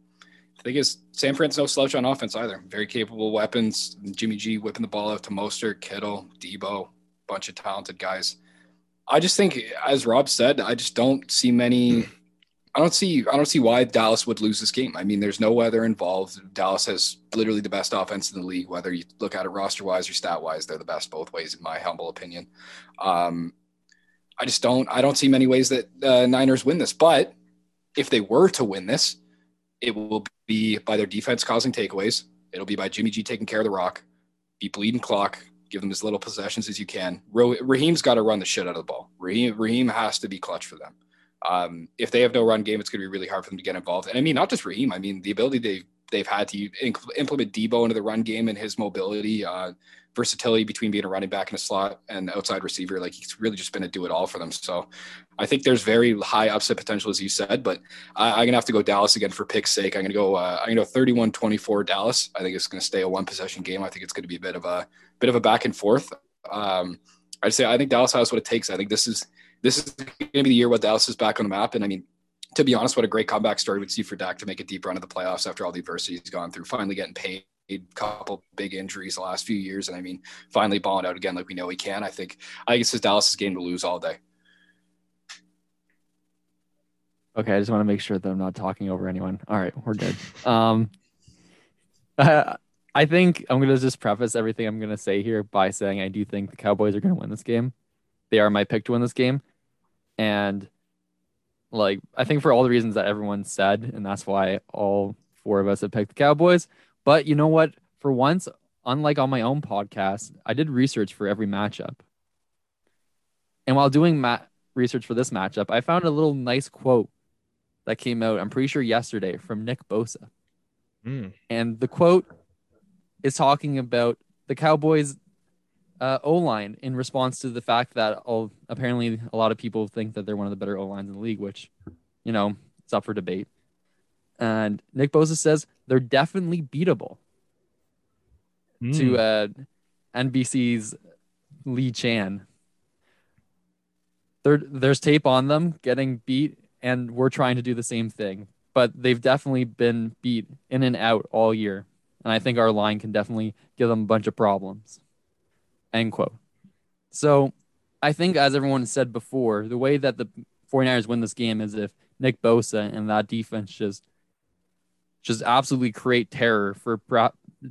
The thing is, San Fran's no slouch on offense either. Very capable weapons. Jimmy G whipping the ball out to Mostert, Kittle, Deebo, bunch of talented guys. I just think, as Rob said, I just don't see many. I don't see. I don't see why Dallas would lose this game. I mean, there's no weather involved. Dallas has literally the best offense in the league, whether you look at it roster-wise or stat-wise. They're the best both ways, in my humble opinion. Um, I just don't. I don't see many ways that uh, Niners win this. But if they were to win this, it will be by their defense causing takeaways. It'll be by Jimmy G taking care of the rock. Be bleeding clock. Give them as little possessions as you can. Raheem's got to run the shit out of the ball. Raheem, Raheem has to be clutch for them. Um, if they have no run game, it's going to be really hard for them to get involved. And I mean, not just Raheem. I mean, the ability they've, they've had to inc- implement Deebo into the run game and his mobility, uh, versatility between being a running back in a slot and outside receiver. Like, he's really just been a do it all for them. So I think there's very high upset potential, as you said, but I, I'm going to have to go Dallas again for pick's sake. I'm going to go, uh, I'm going to go thirty-one twenty-four Dallas. I think it's going to stay a one possession game. I think it's going to be a bit of a bit of a back and forth. Um, I'd say, I think Dallas has what it takes. I think this is, this is going to be the year where Dallas is back on the map. And I mean, to be honest, what a great comeback story would see for Dak to make a deep run of the playoffs after all the adversity he's gone through, finally getting paid. A couple big injuries the last few years, and I mean, finally balling out again like we know he can. I think I think it's just Dallas's game to lose all day. Okay, I just want to make sure that I'm not talking over anyone. All right, we're good. Um, I, I think I'm going to just preface everything I'm going to say here by saying I do think the Cowboys are going to win this game. They are my pick to win this game, and like I think for all the reasons that everyone said, and that's why all four of us have picked the Cowboys. But you know what? For once, unlike on my own podcast, I did research for every matchup. And while doing ma- research for this matchup, I found a little nice quote that came out, I'm pretty sure yesterday, from Nick Bosa. Mm. And the quote is talking about the Cowboys uh, O-line in response to the fact that oh, apparently a lot of people think that they're one of the better O-lines in the league, which, you know, it's up for debate. And Nick Bosa says they're definitely beatable mm. to uh, N B C's Lee Chan. There, there's tape on them getting beat, and we're trying to do the same thing. But they've definitely been beat in and out all year. And I think our line can definitely give them a bunch of problems. End quote. So I think, as everyone said before, the way that the 49ers win this game is if Nick Bosa and that defense just just absolutely create terror for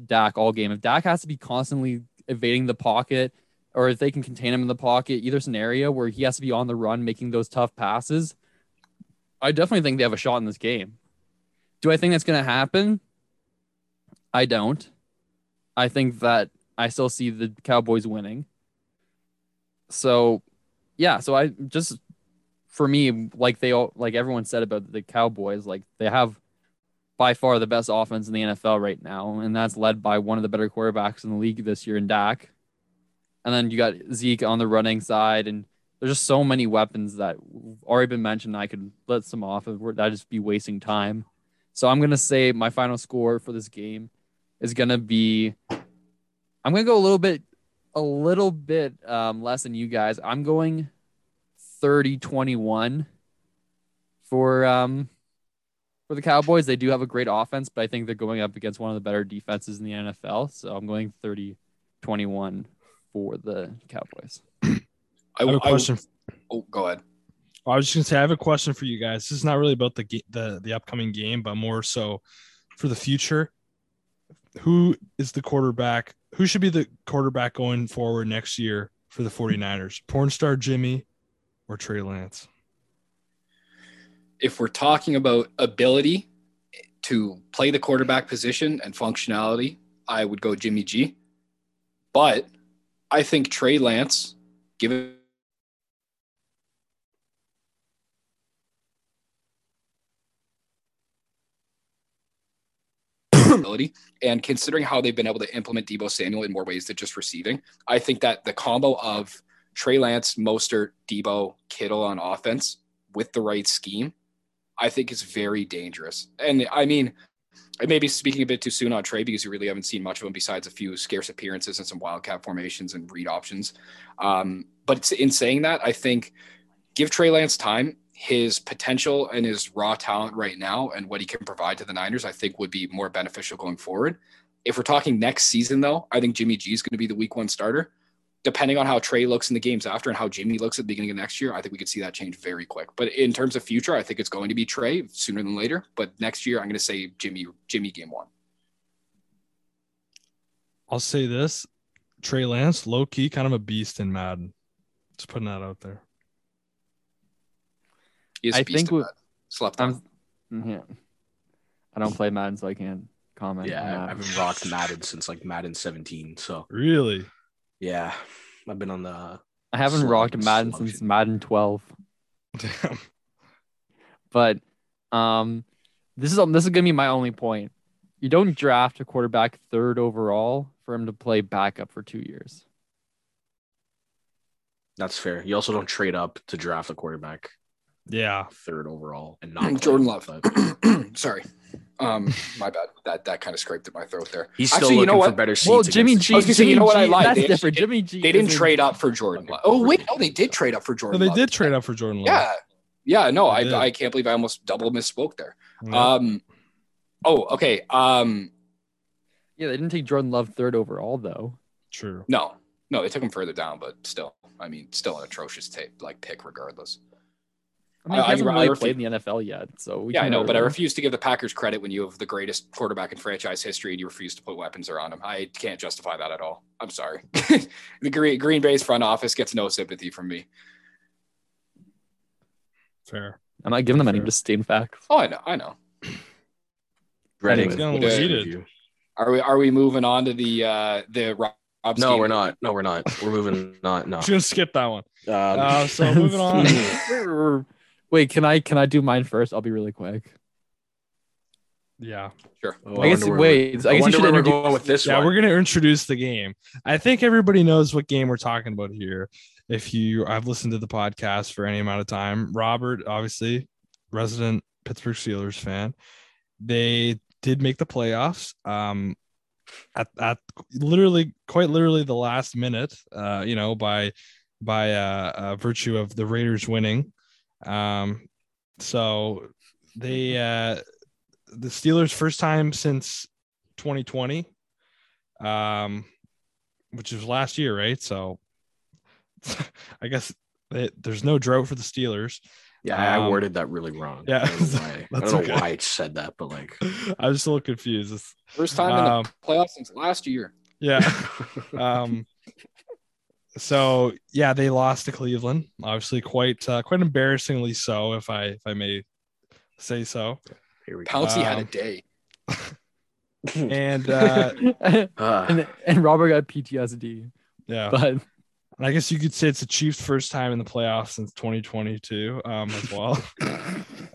Dak all game. If Dak has to be constantly evading the pocket, or if they can contain him in the pocket, either scenario where he has to be on the run making those tough passes, I definitely think they have a shot in this game. Do I think that's going to happen? I don't. I think that I still see the Cowboys winning. So, yeah, so I just... For me, like they all, like everyone said about the Cowboys, like they have by far the best offense in the N F L right now, and that's led by one of the better quarterbacks in the league this year in Dak. And then you got Zeke on the running side, and there's just so many weapons that already been mentioned. I could list them off, and that'd just be wasting time. So I'm gonna say my final score for this game is gonna be, I'm gonna go a little bit a little bit um, less than you guys. I'm going thirty twenty-one for um, for the Cowboys. They do have a great offense, but I think they're going up against one of the better defenses in the N F L. So I'm going thirty twenty-one for the Cowboys. I, I have a question. I, oh, go ahead. I was just going to say, I have a question for you guys. This is not really about the the the upcoming game, but more so for the future. Who is the quarterback? Who should be the quarterback going forward next year for the 49ers? Porn star Jimmy or Trey Lance? If we're talking about ability to play the quarterback position and functionality, I would go Jimmy G. But I think Trey Lance, given ability and considering how they've been able to implement Deebo Samuel in more ways than just receiving, I think that the combo of Trey Lance, Mostert, Deebo, Kittle on offense with the right scheme, I think is very dangerous. And I mean, I may be speaking a bit too soon on Trey because you really haven't seen much of him besides a few scarce appearances and some wildcat formations and read options. Um, but in saying that, I think give Trey Lance time. His potential and his raw talent right now and what he can provide to the Niners, I think would be more beneficial going forward. If we're talking next season, though, I think Jimmy G is going to be the week one starter. Depending on how Trey looks in the games after and how Jimmy looks at the beginning of next year, I think we could see that change very quick. But in terms of future, I think it's going to be Trey sooner than later. But next year, I'm going to say Jimmy, Jimmy game one. I'll say this. Trey Lance, low-key, kind of a beast in Madden. Just putting that out there. I think we slept on. Yeah. I don't play Madden, so I can't comment. Yeah, I haven't rocked Madden since like Madden seventeen. So really, yeah, I've been on the. I haven't slug, rocked Madden slug. since Madden twelve. Damn. But, um, this is um, this is gonna be my only point. You don't draft a quarterback third overall for him to play backup for two years. That's fair. You also don't trade up to draft a quarterback. Yeah, third overall, and not Jordan Love. Sorry, um, my bad. That that kind of scraped at my throat there. He's still Actually, looking you know what? for better seats. Well, Jimmy G. I was Jimmy saying, you know what? I lied. That's they, different. Jimmy G. They didn't trade up for Jordan Love. Oh wait, no, they did trade up for Jordan. No, they Love. did trade up for Jordan Love. Yeah, yeah. No, I I can't believe I almost double misspoke there. Yeah. Um, oh okay. Um, yeah, they didn't take Jordan Love third overall though. True. No, no, they took him further down, but still, I mean, still an atrocious tape like pick regardless. I mean, he hasn't I, really I refuse, played in the N F L yet, so we yeah, I know, really but I refuse to give the Packers credit when you have the greatest quarterback in franchise history and you refuse to put weapons around him. I can't justify that at all. I'm sorry. The Green, Green Bay's front office gets no sympathy from me. Fair. I'm not giving them Fair. any disdain facts. Oh, I know, I know. Reading. Gonna are we are we moving on to the uh, the Rob's No, game? we're not. No, we're not. We're moving not. No, just skip that one. Um, uh, so moving on. Wait, can I can I do mine first? I'll be really quick. Yeah, sure. Oh, I, I guess wait. I, I guess you should introduce we're going with this. Yeah, one. We're gonna introduce the game. I think everybody knows what game we're talking about here. If you, I've listened to the podcast for any amount of time. Robert, obviously, resident Pittsburgh Steelers fan. They did make the playoffs. Um, at at literally, quite literally, the last minute. Uh, you know, by by uh, uh, virtue of the Raiders winning. Um, so they, uh, the Steelers first time since twenty twenty, um, which was last year, right? So I guess they, there's no drought for the Steelers. Yeah. Um, I worded that really wrong. Yeah. I don't know why, I, don't know why I said that, but like, I was a little confused. It's, first time um, in the playoffs since last year. Yeah. um, So yeah, they lost to Cleveland, obviously quite uh, quite embarrassingly so, if I if I may say so. Here we go. Pouncey um, had a day, and, uh, uh. and and Robert got P T S D. Yeah, but I guess you could say it's the Chiefs' first time in the playoffs since twenty twenty-two um, as well.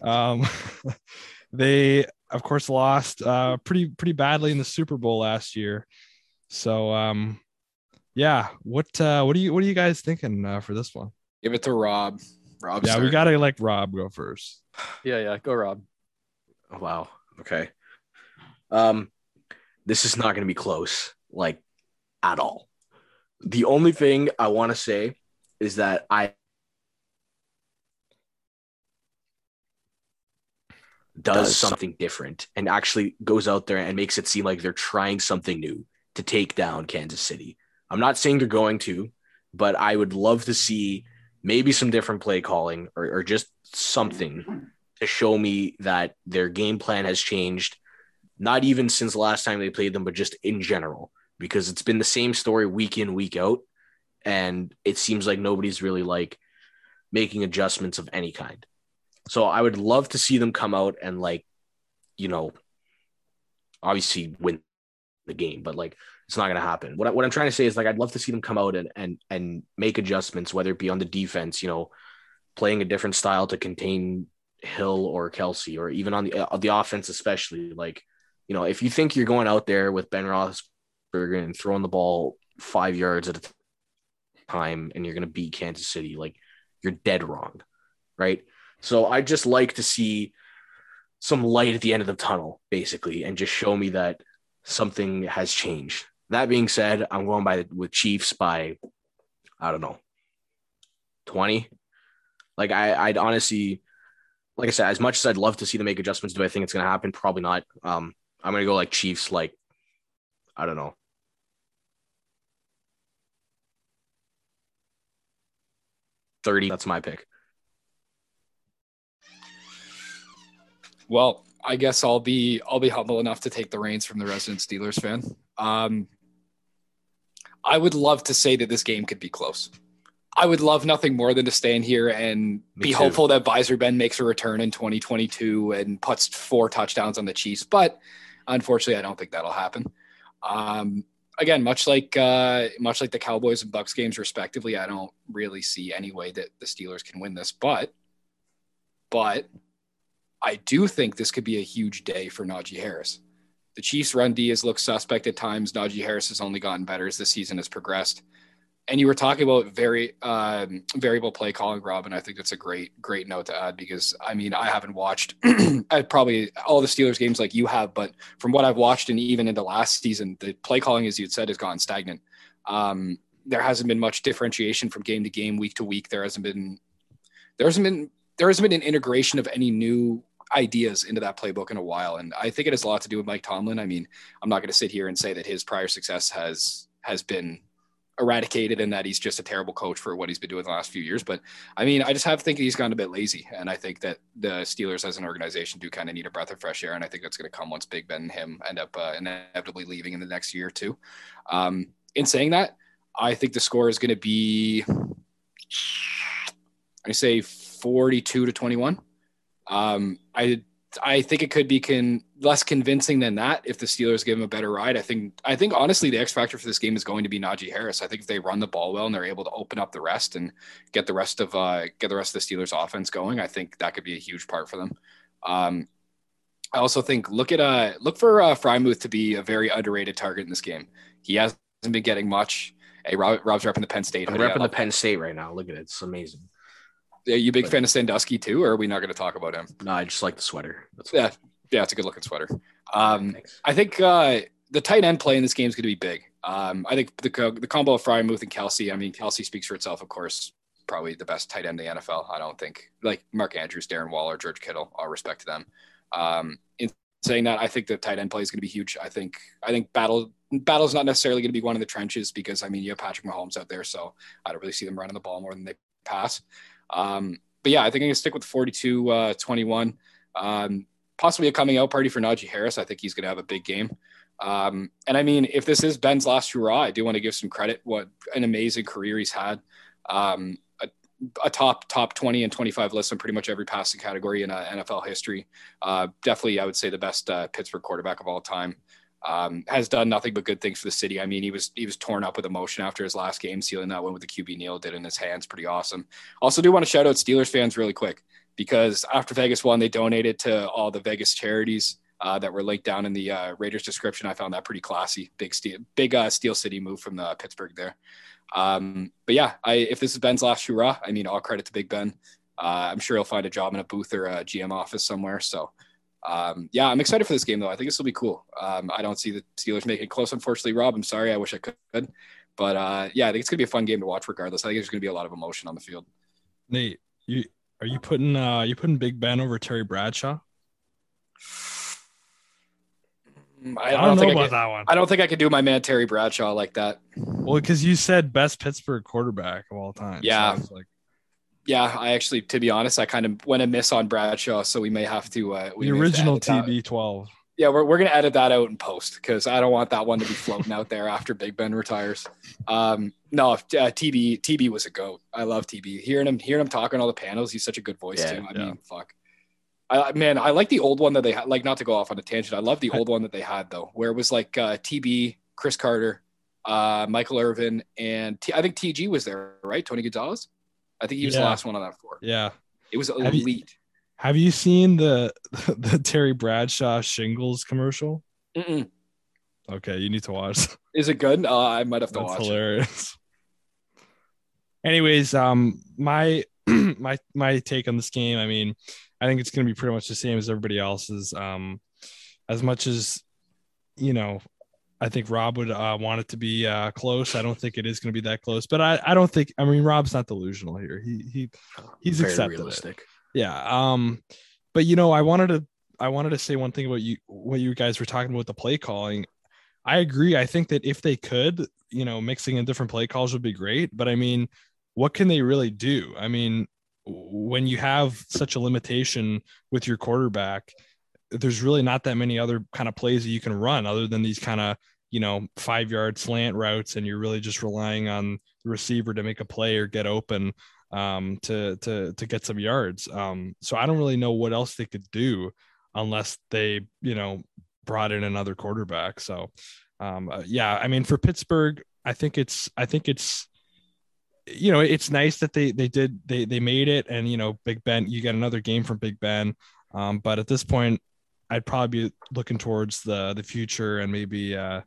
um, they of course lost uh, pretty pretty badly in the Super Bowl last year, so. Um, Yeah, what uh, what do you what are you guys thinking uh, for this one? Give it to Rob. Rob. Yeah, started. We gotta let Rob go first. Yeah, yeah, go Rob. Oh, wow. Okay. Um, this is not gonna be close, like at all. The only thing I want to say is that I does, does something different and actually goes out there and makes it seem like they're trying something new to take down Kansas City. I'm not saying they're going to, but I would love to see maybe some different play calling or, or just something to show me that their game plan has changed, not even since the last time they played them, but just in general, because it's been the same story week in, week out, and it seems like nobody's really like making adjustments of any kind. So I would love to see them come out and like, you know, obviously win the game, but like it's not going to happen. What, I, what I'm trying to say is like, I'd love to see them come out and, and, and make adjustments, whether it be on the defense, you know, playing a different style to contain Hill or Kelsey, or even on the, on the offense, especially like, you know, if you think you're going out there with Ben Roethlisberger and throwing the ball five yards at a time and you're going to beat Kansas City, like you're dead wrong. Right. So I just like to see some light at the end of the tunnel, basically, and just show me that something has changed. That being said, I'm going by with Chiefs by, I don't know, twenty. Like I, I'd honestly, like I said, as much as I'd love to see them make adjustments, do I think it's going to happen? Probably not. Um, I'm going to go like Chiefs, like, I don't know. thirty, that's my pick. Well, I guess I'll be I'll be humble enough to take the reins from the resident Steelers fan. Um, I would love to say that this game could be close. I would love nothing more than to stand here and Me be too. hopeful that Visor Ben makes a return in twenty twenty-two and puts four touchdowns on the Chiefs. But unfortunately, I don't think that'll happen. Um, again, much like uh, much like the Cowboys and Bucks games respectively, I don't really see any way that the Steelers can win this. But, but I do think this could be a huge day for Najee Harris. The Chiefs' run D has looked suspect at times. Najee Harris has only gotten better as the season has progressed. And you were talking about very um, variable play calling, Rob, and I think that's a great, great note to add because, I mean, I haven't watched probably all the Steelers games like you have, but from what I've watched and even into last season, the play calling, as you'd said, has gone stagnant. Um, there hasn't been much differentiation from game to game, week to week. There hasn't been there hasn't been there hasn't been an integration of any new ideas into that playbook in a while, and I think it has a lot to do with Mike Tomlin. I mean, I'm not going to sit here and say that his prior success has has been eradicated and that he's just a terrible coach for what he's been doing the last few years. But I mean, I just have think he's gone a bit lazy. And I think that the Steelers as an organization do kind of need a breath of fresh air. And I think that's going to come once Big Ben and him end up uh, inevitably leaving in the next year or two. Um, in saying that, I think the score is going to be, I say forty-two to twenty-one. Um, I, I think it could be con- less convincing than that if the Steelers give him a better ride. I think I think honestly the X factor for this game is going to be Najee Harris. I think if they run the ball well and they're able to open up the rest and get the rest of uh, get the rest of the Steelers offense going, I think that could be a huge part for them. Um, I also think look at uh, look for uh, Frymouth to be a very underrated target in this game. He hasn't been getting much. Hey, Rob, Rob's repping the Penn State. I'm repping the Penn State right now. Look at it, it's amazing. Are you a big but, fan of Sandusky too, or are we not going to talk about him? No, I just like the sweater. That's yeah, yeah, it's a good-looking sweater. Um, Thanks. I think uh, the tight end play in this game is going to be big. Um, I think the the combo of Frymouth and Kelce, I mean, Kelce speaks for itself, of course, probably the best tight end in the N F L, I don't think. Like Mark Andrews, Darren Waller, George Kittle, all respect to them. Um, in saying that, I think the tight end play is going to be huge. I think I think battle battle's not necessarily going to be one in the trenches because, I mean, you have Patrick Mahomes out there, so I don't really see them running the ball more than they pass. Um, but yeah, I think I'm gonna stick with forty-two, twenty-one, um, possibly a coming out party for Najee Harris. I think he's going to have a big game. Um, and I mean, if this is Ben's last hurrah, I do want to give some credit. What an amazing career he's had. Um, a, a top, top twenty and twenty-five list on pretty much every passing category in uh, N F L history. Uh, definitely I would say the best, uh, Pittsburgh quarterback of all time. Um, has done nothing but good things for the city. I mean, he was he was torn up with emotion after his last game, sealing that one with the Q B kneel did in his hands. Pretty awesome. Also do want to shout out Steelers fans really quick because after Vegas won, they donated to all the Vegas charities uh, that were linked down in the uh, Raiders description. I found that pretty classy. Big, Steel, big uh, Steel City move from the Pittsburgh there. Um, but yeah, I, if this is Ben's last hurrah, I mean, all credit to Big Ben. Uh, I'm sure he'll find a job in a booth or a G M office somewhere. So Um, yeah, I'm excited for this game, though. I think this will be cool. Um, I don't see the Steelers making it close, unfortunately, Rob. I'm sorry. I wish I could. But, uh, yeah, I think it's going to be a fun game to watch regardless. I think there's going to be a lot of emotion on the field. Nate, you are you putting uh, you putting Big Ben over Terry Bradshaw? I don't, I don't know about I could, that one. I don't think I could do my man Terry Bradshaw like that. Well, because you said best Pittsburgh quarterback of all time. Yeah. So like, yeah, I actually, to be honest, I kind of went a miss on Bradshaw, so we may have to. Uh, we the original T B twelve. Yeah, we're we're gonna edit that out and post because I don't want that one to be floating out there after Big Ben retires. Um, no, uh, T B T B was a goat. I love T B. Hearing him, hearing him talking all the panels, he's such a good voice yeah, too. I yeah. mean, fuck. I, man, I like the old one that they had. Like, not to go off on a tangent, I love the old one that they had though, where it was like uh, T B, Chris Carter, uh, Michael Irvin, and T- I think T G was there, right? Tony Gonzalez. I think he was yeah. the last one on that floor. Yeah, it was elite. Have you, have you seen the the Terry Bradshaw shingles commercial? Mm-mm. Okay, you need to watch. Is it good? Uh, I might have to That's watch. Hilarious. It. Anyways, um, my my my take on this game. I mean. I think it's going to be pretty much the same as everybody else's. Um, as much as, you know, I think Rob would uh, want it to be uh, close. I don't think it is going to be that close, but I, I don't think, I mean, Rob's not delusional here. He, he, he's accepted it. Yeah. Um, but you know, I wanted to, I wanted to say one thing about you, what you guys were talking about the play calling. I agree. I think that if they could, you know, mixing in different play calls would be great, but I mean, what can they really do? I mean, when you have such a limitation with your quarterback, there's really not that many other kind of plays that you can run other than these kind of, you know, five yard slant routes. And you're really just relying on the receiver to make a play or get open um, to, to, to get some yards. Um, so I don't really know what else they could do unless they, you know, brought in another quarterback. So um, uh, yeah, I mean, for Pittsburgh, I think it's, I think it's, you know, it's nice that they, they did, they, they made it. And, you know, Big Ben, you got another game from Big Ben. Um, but at this point, I'd probably be looking towards the the future and maybe uh,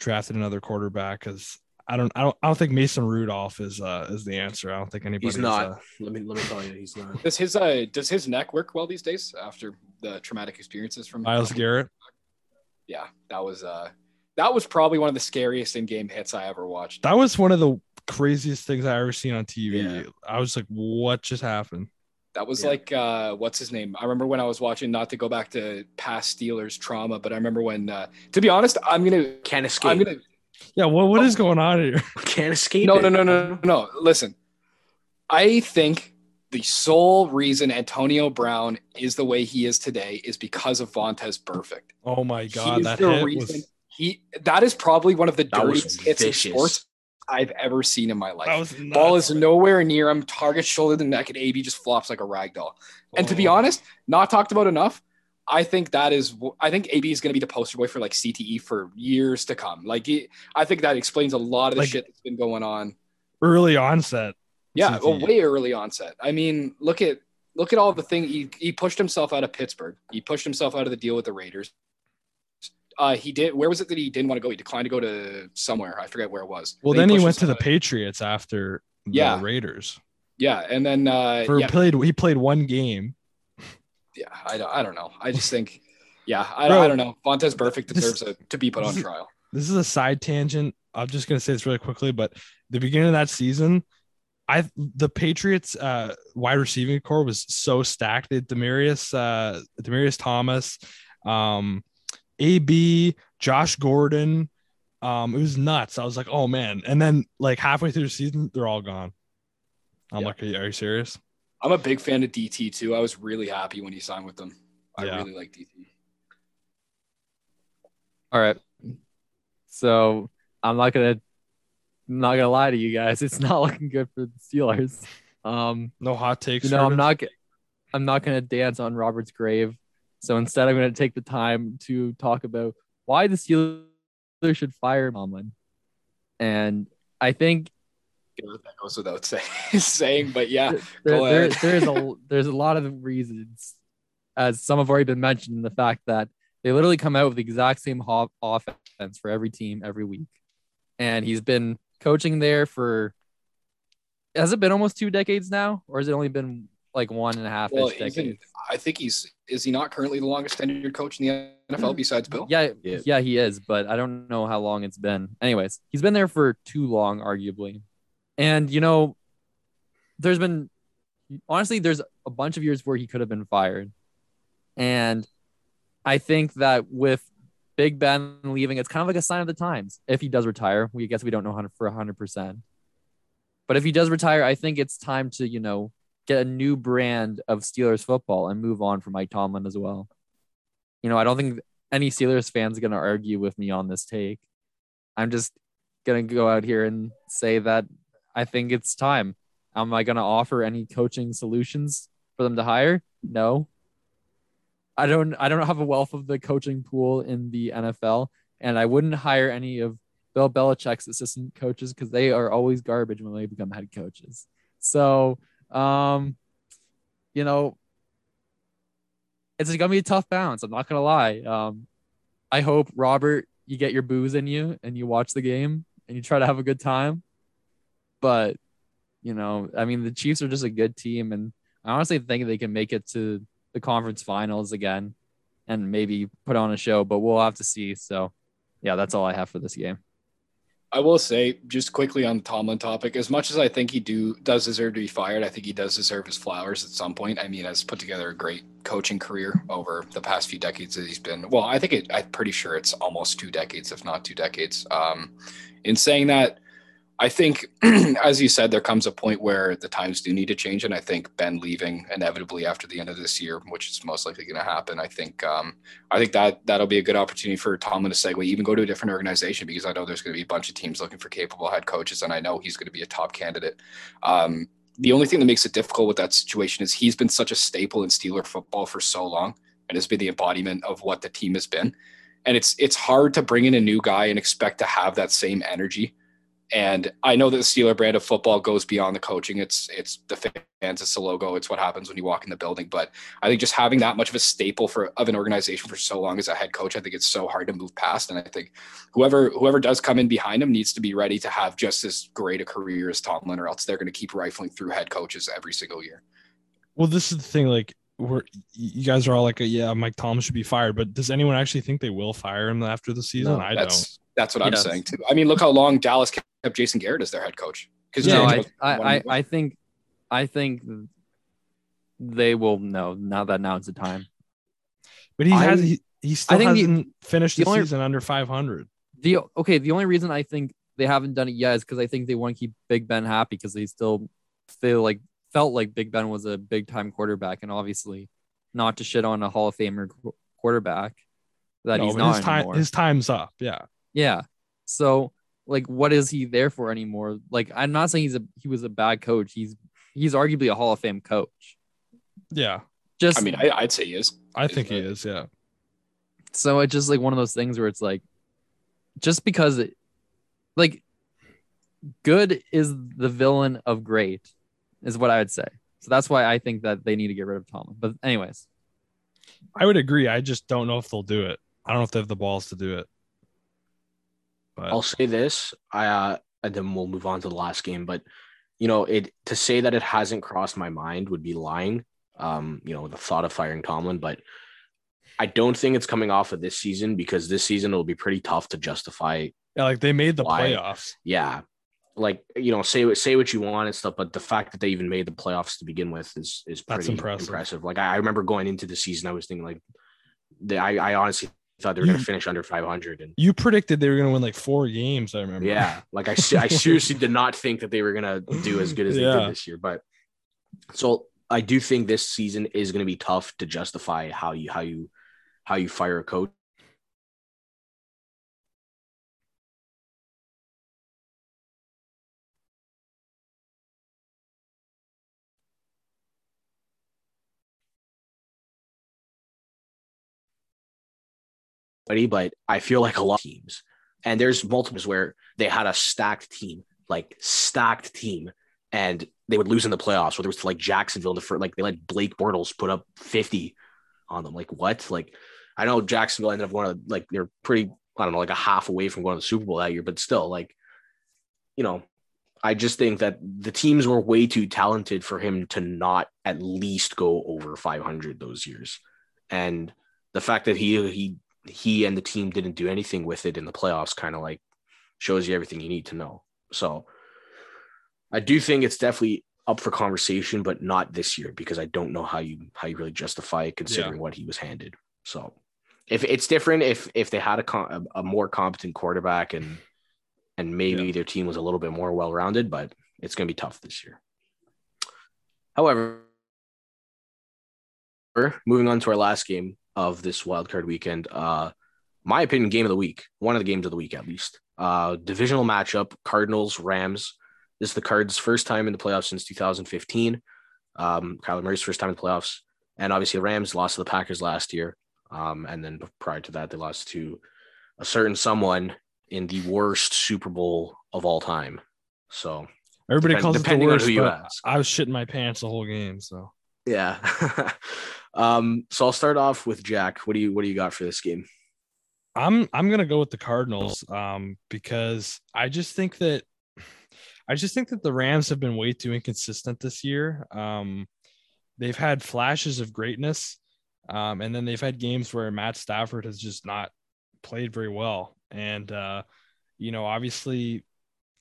drafted another quarterback. Cause I don't, I don't, I don't think Mason Rudolph is, uh, is the answer. I don't think anybody. He's not, uh, let me, let me tell you, he's not. Does his, uh, does his neck work well these days after the traumatic experiences from Myles Garrett? Yeah, that was, uh, that was probably one of the scariest in-game hits I ever watched. That was one of the craziest things I ever seen on T V. Yeah. I was like, what just happened? That was yeah. like, uh, what's his name? I remember when I was watching, not to go back to past Steelers trauma, but I remember when, uh, to be honest, I'm going to. Can't escape. I'm gonna, yeah, what, what oh, is going on here? Can't escape. No, no, no, no, no, no. Listen, I think the sole reason Antonio Brown is the way he is today is because of Vontaze Burfict. Oh my God. That hit reason- was. He that is probably one of the dirtiest hits in sports I've ever seen in my life. Ball is nowhere near him. Target shoulder to neck, and A B just flops like a rag doll. Oh. And to be honest, not talked about enough. I think that is. I think A B is going to be the poster boy for like C T E for years to come. Like he, I think that explains a lot of the like shit that's been going on. Early onset. Yeah, well, way early onset. I mean, look at look at all the thing he he pushed himself out of Pittsburgh. He pushed himself out of the deal with the Raiders. Uh, he did. Where was it that he didn't want to go? He declined to go to somewhere. I forget where it was. Well, then he went to the Patriots after the yeah. Raiders. Yeah, and then uh, For yeah. played. He played one game. Yeah, I don't. I don't know. I just think. Yeah, I, Bro, I don't know. Vontaze Burfict deserves this, a, to be put on trial. This is a side tangent. I'm just gonna say this really quickly, but the beginning of that season, I the Patriots uh, wide receiving corps was so stacked. They had Demarius, uh, Demarius Thomas. Um, A B, Josh Gordon. Um, it was nuts. I was like, oh man. And then like halfway through the season, they're all gone. I'm yeah. like, are you, are you serious? I'm a big fan of D T too. I was really happy when he signed with them. I yeah. really like D T. All right. So I'm not gonna I'm not gonna lie to you guys. It's not looking good for the Steelers. Um, no hot takes. You know, I'm not I'm not gonna dance on Robert's grave. So instead, I'm going to take the time to talk about why the Steelers should fire Tomlin. And I think that goes without say, saying, but yeah, there, there, there's a there's a lot of reasons, as some have already been mentioned, the fact that they literally come out with the exact same hop offense for every team every week, and he's been coaching there for has it been almost two decades now, or has it only been like one and a half well, decades. In, I think he's is he not currently the longest tenured coach in the N F L mm-hmm. besides Bill? Yeah, yeah, yeah, he is, but I don't know how long it's been. Anyways, he's been there for too long, arguably. And you know, there's been honestly, there's a bunch of years where he could have been fired. And I think that with Big Ben leaving, it's kind of like a sign of the times. If he does retire, we guess we don't know one hundred for one hundred percent. But if he does retire, I think it's time to, you know, get a new brand of Steelers football and move on from Mike Tomlin as well. You know, I don't think any Steelers fans are going to argue with me on this take. I'm just going to go out here and say that I think it's time. Am I going to offer any coaching solutions for them to hire? No. I don't I don't have a wealth of the coaching pool in the N F L, and I wouldn't hire any of Bill Belichick's assistant coaches because they are always garbage when they become head coaches. So, um, you know, it's going to be a tough balance. I'm not going to lie. Um, I hope, Robert, you get your booze in you and you watch the game and you try to have a good time. But, you know, I mean, the Chiefs are just a good team, and I honestly think they can make it to the conference finals again and maybe put on a show, but we'll have to see. So yeah, that's all I have for this game. I will say just quickly on the Tomlin topic, as much as I think he do does deserve to be fired, I think he does deserve his flowers at some point. I mean, has put together a great coaching career over the past few decades that he's been, well, I think it, I'm pretty sure it's almost two decades, if not two decades. Um, in saying that, I think, as you said, there comes a point where the times do need to change. And I think Ben leaving inevitably after the end of this year, which is most likely going to happen. I think um, I think that that'll be a good opportunity for Tomlin to segue, even go to a different organization, because I know there's going to be a bunch of teams looking for capable head coaches. And I know he's going to be a top candidate. Um, the only thing that makes it difficult with that situation is he's been such a staple in Steeler football for so long and has been the embodiment of what the team has been. And it's it's hard to bring in a new guy and expect to have that same energy. And I know that the Steeler brand of football goes beyond the coaching. It's it's the fans, it's the logo, it's what happens when you walk in the building. But I think just having that much of a staple for of an organization for so long as a head coach, I think it's so hard to move past. And I think whoever whoever does come in behind him needs to be ready to have just as great a career as Tomlin, or else they're going to keep rifling through head coaches every single year. Well, this is the thing. Like, we're you guys are all like, yeah, Mike Tomlin should be fired, but does anyone actually think they will fire him after the season? No, I don't. That's what I'm saying too. I mean, look how long Dallas kept Jason Garrett as their head coach. Because no, I, I, I, I think, I think they will know now that now is the time. But he I, has he, he still hasn't the, finished the, the only, season under five hundred. The okay, the only reason I think they haven't done it yet is because I think they want to keep Big Ben happy, because they still feel like felt like Big Ben was a big time quarterback, and obviously not to shit on a Hall of Famer quarterback that no, he's not his anymore. Time, his time's up. Yeah. Yeah. So like, what is he there for anymore? Like, I'm not saying he's a, he was a bad coach. He's, he's arguably a Hall of Fame coach. Yeah. Just, I mean, I, I'd say he is. I think he is. Yeah. So it's just like one of those things where it's like, just because it, like, good is the villain of great is what I would say. So that's why I think that they need to get rid of Tomlin. But anyways, I would agree. I just don't know if they'll do it. I don't know if they have the balls to do it. But I'll say this, I, uh, and then we'll move on to the last game. But, you know, it to say that it hasn't crossed my mind would be lying, um, you know, the thought of firing Tomlin. But I don't think it's coming off of this season, because this season it'll be pretty tough to justify. Yeah, like they made the why. playoffs. Yeah. Like, you know, say, say what you want and stuff, but the fact that they even made the playoffs to begin with is, is pretty impressive. impressive. Like, I remember going into the season, I was thinking, like, they, I, I honestly – thought they were you, gonna finish under five hundred, and you predicted they were gonna win like four games. I remember. Yeah, like I, I seriously did not think that they were gonna do as good as yeah. they did this year. But so I do think this season is gonna be tough to justify how you how you how you fire a coach. But I feel like a lot of teams, and there's multiples where they had a stacked team, like stacked team, and they would lose in the playoffs. Whether it was like Jacksonville, in the first, like they let Blake Bortles put up fifty on them. Like what? Like I know Jacksonville ended up going to, like they're pretty, I don't know, like a half away from going to the Super Bowl that year, but still, like, you know, I just think that the teams were way too talented for him to not at least go over five hundred those years. And the fact that he he he and the team didn't do anything with it in the playoffs kind of like shows you everything you need to know. So I do think it's definitely up for conversation, but not this year, because I don't know how you how you really justify it considering yeah. what he was handed. So if it's different, if if they had a a more competent quarterback and and maybe yeah. their team was a little bit more well-rounded, but it's going to be tough this year. However, moving on to our last game of this wildcard weekend, uh, my opinion, game of the week, one of the games of the week at least, uh, divisional matchup, Cardinals, Rams. This is the Cards' first time in the playoffs since two thousand fifteen. Um, Kyler Murray's first time in the playoffs. And obviously the Rams lost to the Packers last year. Um, and then prior to that, they lost to a certain someone in the worst Super Bowl of all time. So everybody depend- calls it the worst, on who you ask. I was shitting my pants the whole game. So yeah. um, so I'll start off with Jack. What do you what do you got for this game? I'm I'm gonna go with the Cardinals um, because I just think that I just think that the Rams have been way too inconsistent this year. Um, they've had flashes of greatness, um, and then they've had games where Matt Stafford has just not played very well. And, uh, you know, obviously,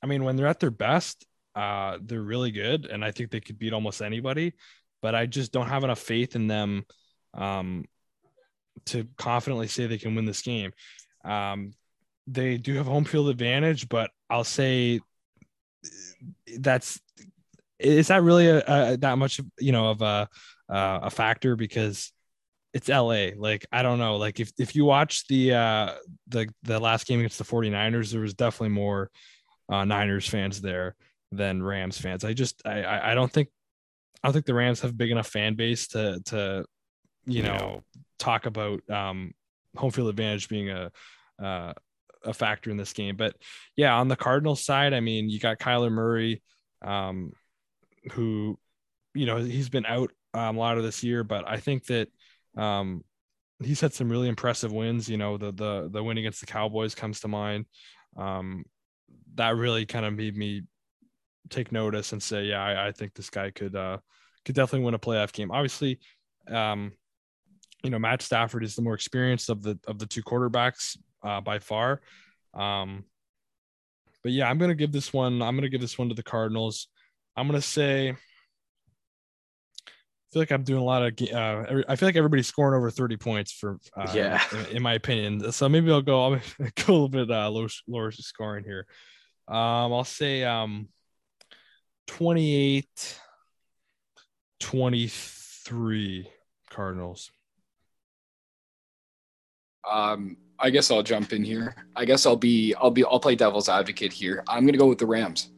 I mean, when they're at their best, uh, they're really good, and I think they could beat almost anybody. But I just don't have enough faith in them um, to confidently say they can win this game. Um, they do have home field advantage, but I'll say – that's it's not really a, a that much you know of a uh, a factor because it's L A. Like I don't know, like if if you watch the uh the the last game against the 49ers, there was definitely more uh Niners fans there than Rams fans. I just I I, I don't think I don't think the Rams have big enough fan base to to you yeah. know talk about um home field advantage being a uh a factor in this game. But yeah, on the Cardinals side, I mean, you got Kyler Murray, um, who, you know, he's been out um, a lot of this year, but I think that um, he's had some really impressive wins. You know, the, the, the win against the Cowboys comes to mind. Um, that really kind of made me take notice and say, yeah, I, I think this guy could, uh, could definitely win a playoff game. Obviously, um, you know, Matt Stafford is the more experienced of the, of the two quarterbacks, Uh, by far. Um, but yeah, I'm going to give this one, I'm going to give this one to the Cardinals. I'm going to say, I feel like I'm doing a lot of, uh, every, I feel like everybody's scoring over thirty points for, uh, yeah. in, in my opinion. So maybe I'll go, I'll go a little bit uh, lower, lower scoring here. Um, I'll say um, twenty-eight, twenty-three Cardinals. Um, I guess I'll jump in here. I guess I'll be, I'll be, I'll play devil's advocate here. I'm going to go with the Rams.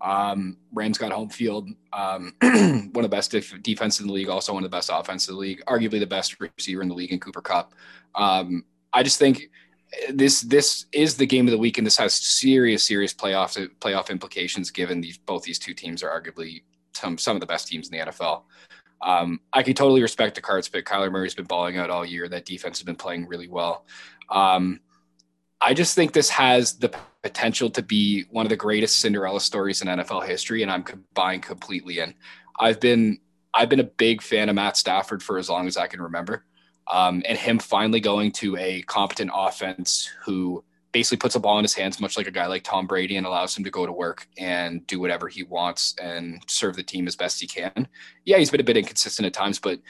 Um, Rams got home field. Um, one of the best defense in the league, also one of the best offense in the league, arguably the best receiver in the league in Cooper Kupp. Um, I just think this, this is the game of the week, and this has serious, serious playoff, playoff implications given these, both these two teams are arguably some, some of the best teams in the N F L. Um, I can totally respect the Cards pick. Kyler Murray's been balling out all year. That defense has been playing really well. Um, I just think this has the potential to be one of the greatest Cinderella stories in N F L history, and I'm buying completely in. I've been I've been a big fan of Matt Stafford for as long as I can remember, um, and him finally going to a competent offense who basically puts a ball in his hands, much like a guy like Tom Brady, and allows him to go to work and do whatever he wants and serve the team as best he can. Yeah, he's been a bit inconsistent at times, but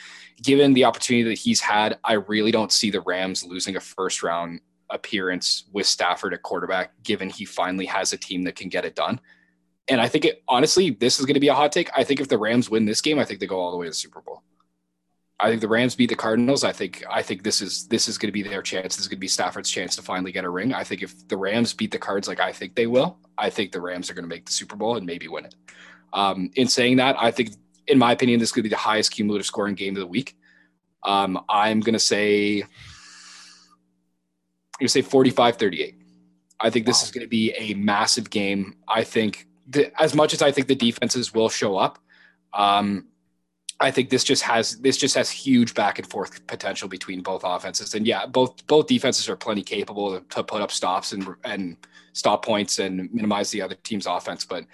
given the opportunity that he's had, I really don't see the Rams losing a first round appearance with Stafford at quarterback, given he finally has a team that can get it done. And I think it, honestly, this is going to be a hot take. I think if the Rams win this game, I think they go all the way to the Super Bowl. I think the Rams beat the Cardinals. I think I think this is this is going to be their chance. This is going to be Stafford's chance to finally get a ring. I think if the Rams beat the Cards like I think they will, I think the Rams are going to make the Super Bowl and maybe win it. Um, in saying that, I think, in my opinion, this could be the highest cumulative scoring game of the week. Um, I'm going to say, I'm going to say forty-five thirty-eight. I think this wow. is going to be a massive game. I think th- as much as I think the defenses will show up, um, I think this just has this just has huge back and forth potential between both offenses. And yeah, both both defenses are plenty capable to, to put up stops and and stop points and minimize the other team's offense. But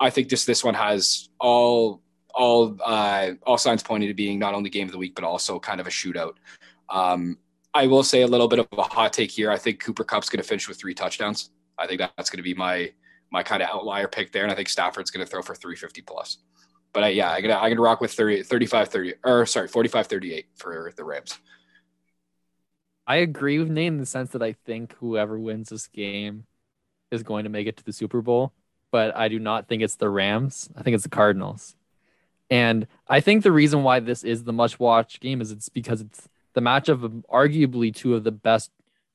I think this this one has all all uh, all signs pointing to being not only game of the week but also kind of a shootout. Um, I will say a little bit of a hot take here. I think Cooper Kupp's going to finish with three touchdowns. I think that's going to be my my kind of outlier pick there, and I think Stafford's going to throw for three fifty plus. But I, yeah, I'm going to I rock with thirty, thirty-five, thirty, or sorry, forty-five thirty-eight for the Rams. I agree with Nate in the sense that I think whoever wins this game is going to make it to the Super Bowl, but I do not think it's the Rams. I think it's the Cardinals. And I think the reason why this is the much-watched game is it's because it's the matchup of arguably two of the best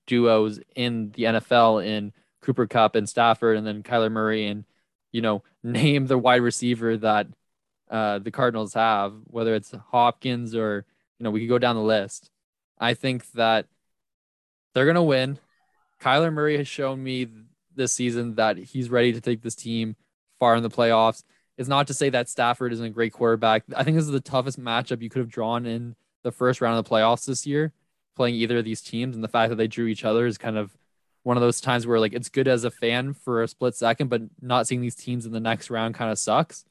duos in the N F L in Cooper Kupp and Stafford, and then Kyler Murray, and, you know, name the wide receiver that uh, the Cardinals have, whether it's Hopkins or, you know, we could go down the list. I think that they're going to win. Kyler Murray has shown me this season that he's ready to take this team far in the playoffs. It's not to say that Stafford isn't a great quarterback. I think this is the toughest matchup you could have drawn in the first round of the playoffs this year, playing either of these teams. And the fact that they drew each other is kind of one of those times where, like, it's good as a fan for a split second, but not seeing these teams in the next round kind of sucks.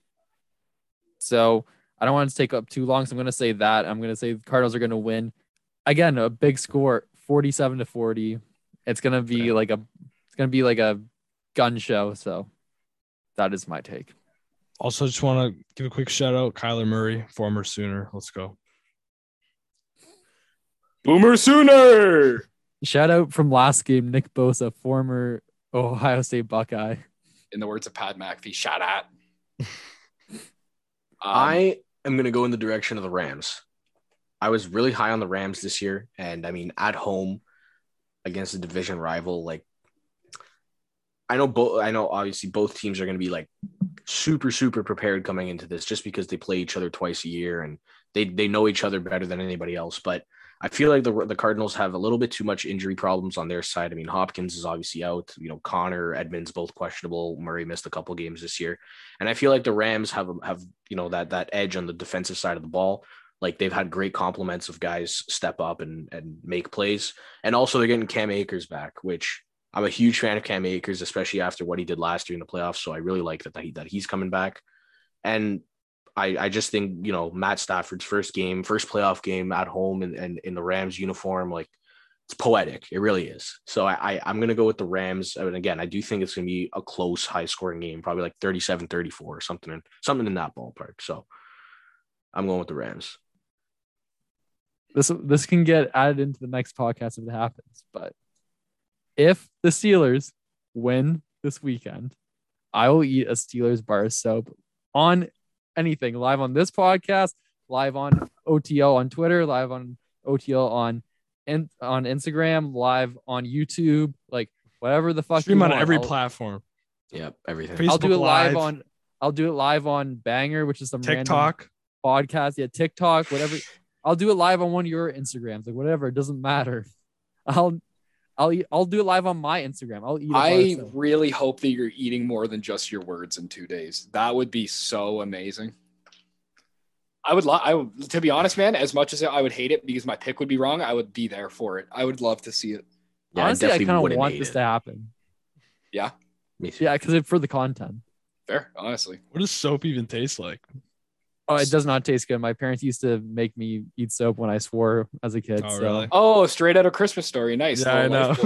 So I don't want to take up too long. So I'm going to say that I'm going to say the Cardinals are going to win again, a big score, forty-seven to forty. It's going to be like a, it's going to be like a gun show. So that is my take. Also, just want to give a quick shout out. Kyler Murray, former Sooner. Let's go. Boomer Sooner. Shout out from last game, Nick Bosa, former Ohio State Buckeye. In the words of Pat McAfee, shout out. um, I am going to go in the direction of the Rams. I was really high on the Rams this year. And I mean, at home against a division rival, like, I know, bo- I know obviously both teams are going to be like super, super prepared coming into this just because they play each other twice a year and they, they know each other better than anybody else. But I feel like the the Cardinals have a little bit too much injury problems on their side. I mean, Hopkins is obviously out. You know, Connor, Edmonds, both questionable. Murray missed a couple games this year. And I feel like the Rams have, have you know, that that edge on the defensive side of the ball. Like, they've had great compliments of guys step up and, and make plays. And also they're getting Cam Akers back, which I'm a huge fan of Cam Akers, especially after what he did last year in the playoffs. So I really like that, that, he, that he's coming back. And I, I just think, you know, Matt Stafford's first game, first playoff game at home and, and in the Rams uniform, like, it's poetic. It really is. So I, I, I'm going to go with the Rams. I mean, again, I do think it's going to be a close, high-scoring game, probably like thirty-seven thirty-four or something, in, something in that ballpark. So I'm going with the Rams. This this can get added into the next podcast if it happens. But if the Steelers win this weekend, I will eat a Steelers bar of soap on anything live on this podcast, live on O T L on Twitter, live on O T L on and on Instagram, live on YouTube, like whatever the fuck. Stream you on want. every I'll, platform. Yep, everything. Facebook I'll do it live, live on. I'll do it live on Banger, which is some TikTok random podcast. Yeah, TikTok, whatever. I'll do it live on one of your Instagrams, like whatever. It doesn't matter. I'll. I'll eat, I'll do it live on my Instagram. I'll eat. I really hope that you're eating more than just your words in two days. That would be so amazing. I would love. I would, to be honest, man. As much as I would hate it because my pick would be wrong, I would be there for it. I would love to see it. Yeah, honestly, I, I kind of want this it. to happen. Yeah, me too. Yeah, because for the content. Fair, honestly. What does soap even taste like? Oh, it does not taste good. My parents used to make me eat soap when I swore as a kid. Oh, so. Really? Oh, straight out of Christmas Story. Nice. Yeah, I know.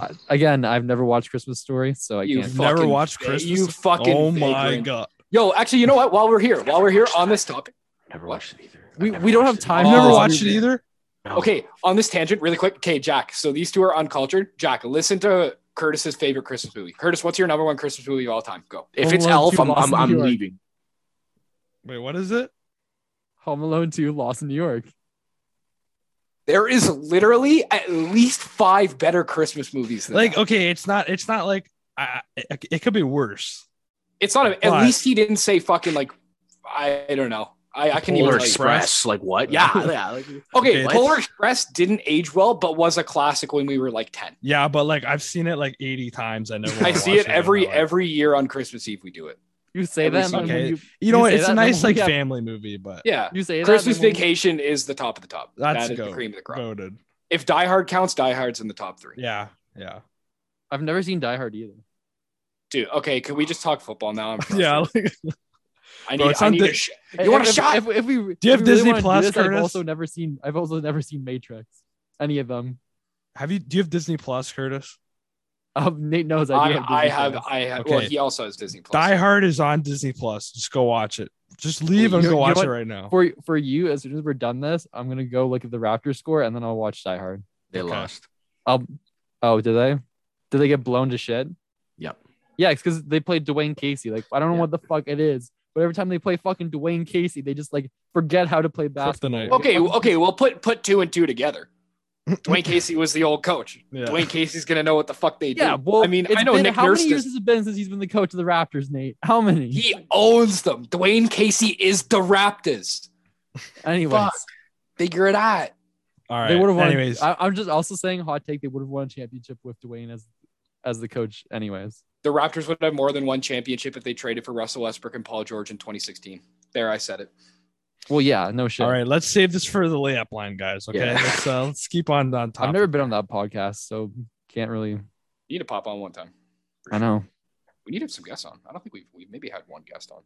I, again, I've never watched Christmas Story, so I you can't. Never watched Christmas. You fucking. Oh my vagrant. God. Yo, actually, you know what? While we're here, while we're here on this topic, never watched it either. We we don't have time. I've never watched it either. Okay, on this tangent, really quick. Okay, Jack. So these two are uncultured. Jack, listen to Curtis's favorite Christmas movie. Curtis, what's your number one Christmas movie of all time? Go. If it's Elf, I'm I'm, I'm leaving. Wait, what is it? Home Alone two, Lost in New York. There is literally at least five better Christmas movies than like, that. Okay, it's not, it's not like, I, it, it could be worse. It's not, a, at least he didn't say fucking like, I, I don't know. I, I can Polar even Express, like, like what? Yeah, yeah. Like, okay, okay Polar Express didn't age well, but was a classic when we were like ten. Yeah, but like I've seen it like eighty times. I never. I see it every every year on Christmas Eve. We do it. You say that. Okay. You, you know what? It's a nice like family movie, but yeah, you say Christmas Vacation is the top of the top. That's the cream of the crop. Voted. If Die Hard counts, Die Hard's in the top three. Yeah, yeah. I've never seen Die Hard either. Dude, okay, can we just talk football now? I'm yeah. Like, I need, bro, I need di- a sh- hey, You want if, a shot? If, if, if we, do you have Disney really Plus? This, I've also never seen. I've also never seen Matrix. Any of them? Have you? Do you have Disney Plus, Curtis? Um, Nate knows I do. I have. I have, I have okay. Well, he also has Disney Plus. Die Hard is on Disney Plus. Just go watch it. Just leave and go watch it right now. For for you, as soon as we're done this, I'm gonna go look at the Raptors score and then I'll watch Die Hard. They okay. lost. I'll, oh, did they? Did they get blown to shit? Yep. Yeah, it's because they played Dwayne Casey. Like I don't know yeah. what the fuck it is, but every time they play fucking Dwayne Casey, they just like forget how to play basketball. Okay, okay, well put put two and two together. Dwayne Casey was the old coach. Yeah. Dwayne Casey's gonna know what the fuck they do. Yeah, well, I mean, I know been, Nick how Nurse many years does... has it been since he's been the coach of the Raptors, Nate? How many? He owns them. Dwayne Casey is the Raptors. Anyways, fuck. Figure it out. All right. They would have won. Anyways, I, I'm just also saying hot take. They would have won a championship with Dwayne as as the coach. Anyways, the Raptors would have more than one championship if they traded for Russell Westbrook and Paul George in twenty sixteen. There, I said it. Well, yeah, no shit. All right, let's save this for the layup line, guys. Okay, yeah. let's uh, let's keep on on top. I've never been on that podcast, so can't really. You need to pop on one time. I sure. know. We need to have some guests on. I don't think we've we maybe had one guest on.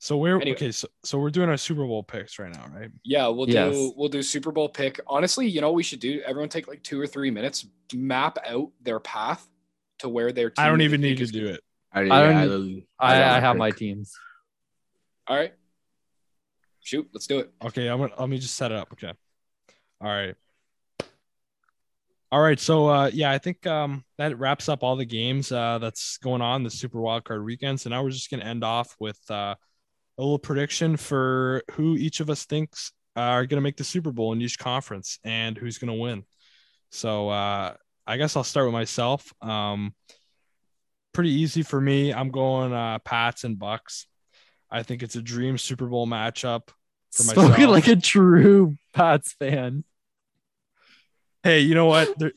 So we're anyway. okay. So, so we're doing our Super Bowl picks right now, right? Yeah, we'll do yes. we'll do Super Bowl pick. Honestly, you know what we should do? Everyone take like two or three minutes, map out their path to where their. Team I don't even need to do good. It. I don't. I, don't, I, don't, I, I, I have pick. My teams. All right. Shoot, let's do it. Okay, I'm gonna let me just set it up. Okay. All right. All right. So uh yeah, I think um that wraps up all the games uh that's going on the Super Wildcard weekend. So now we're just gonna end off with uh a little prediction for who each of us thinks are gonna make the Super Bowl in each conference and who's gonna win. So uh I guess I'll start with myself. Um pretty easy for me. I'm going uh Pats and Bucks. I think it's a dream Super Bowl matchup for myself. Spoken like a true Pats fan. Hey, you know what? There,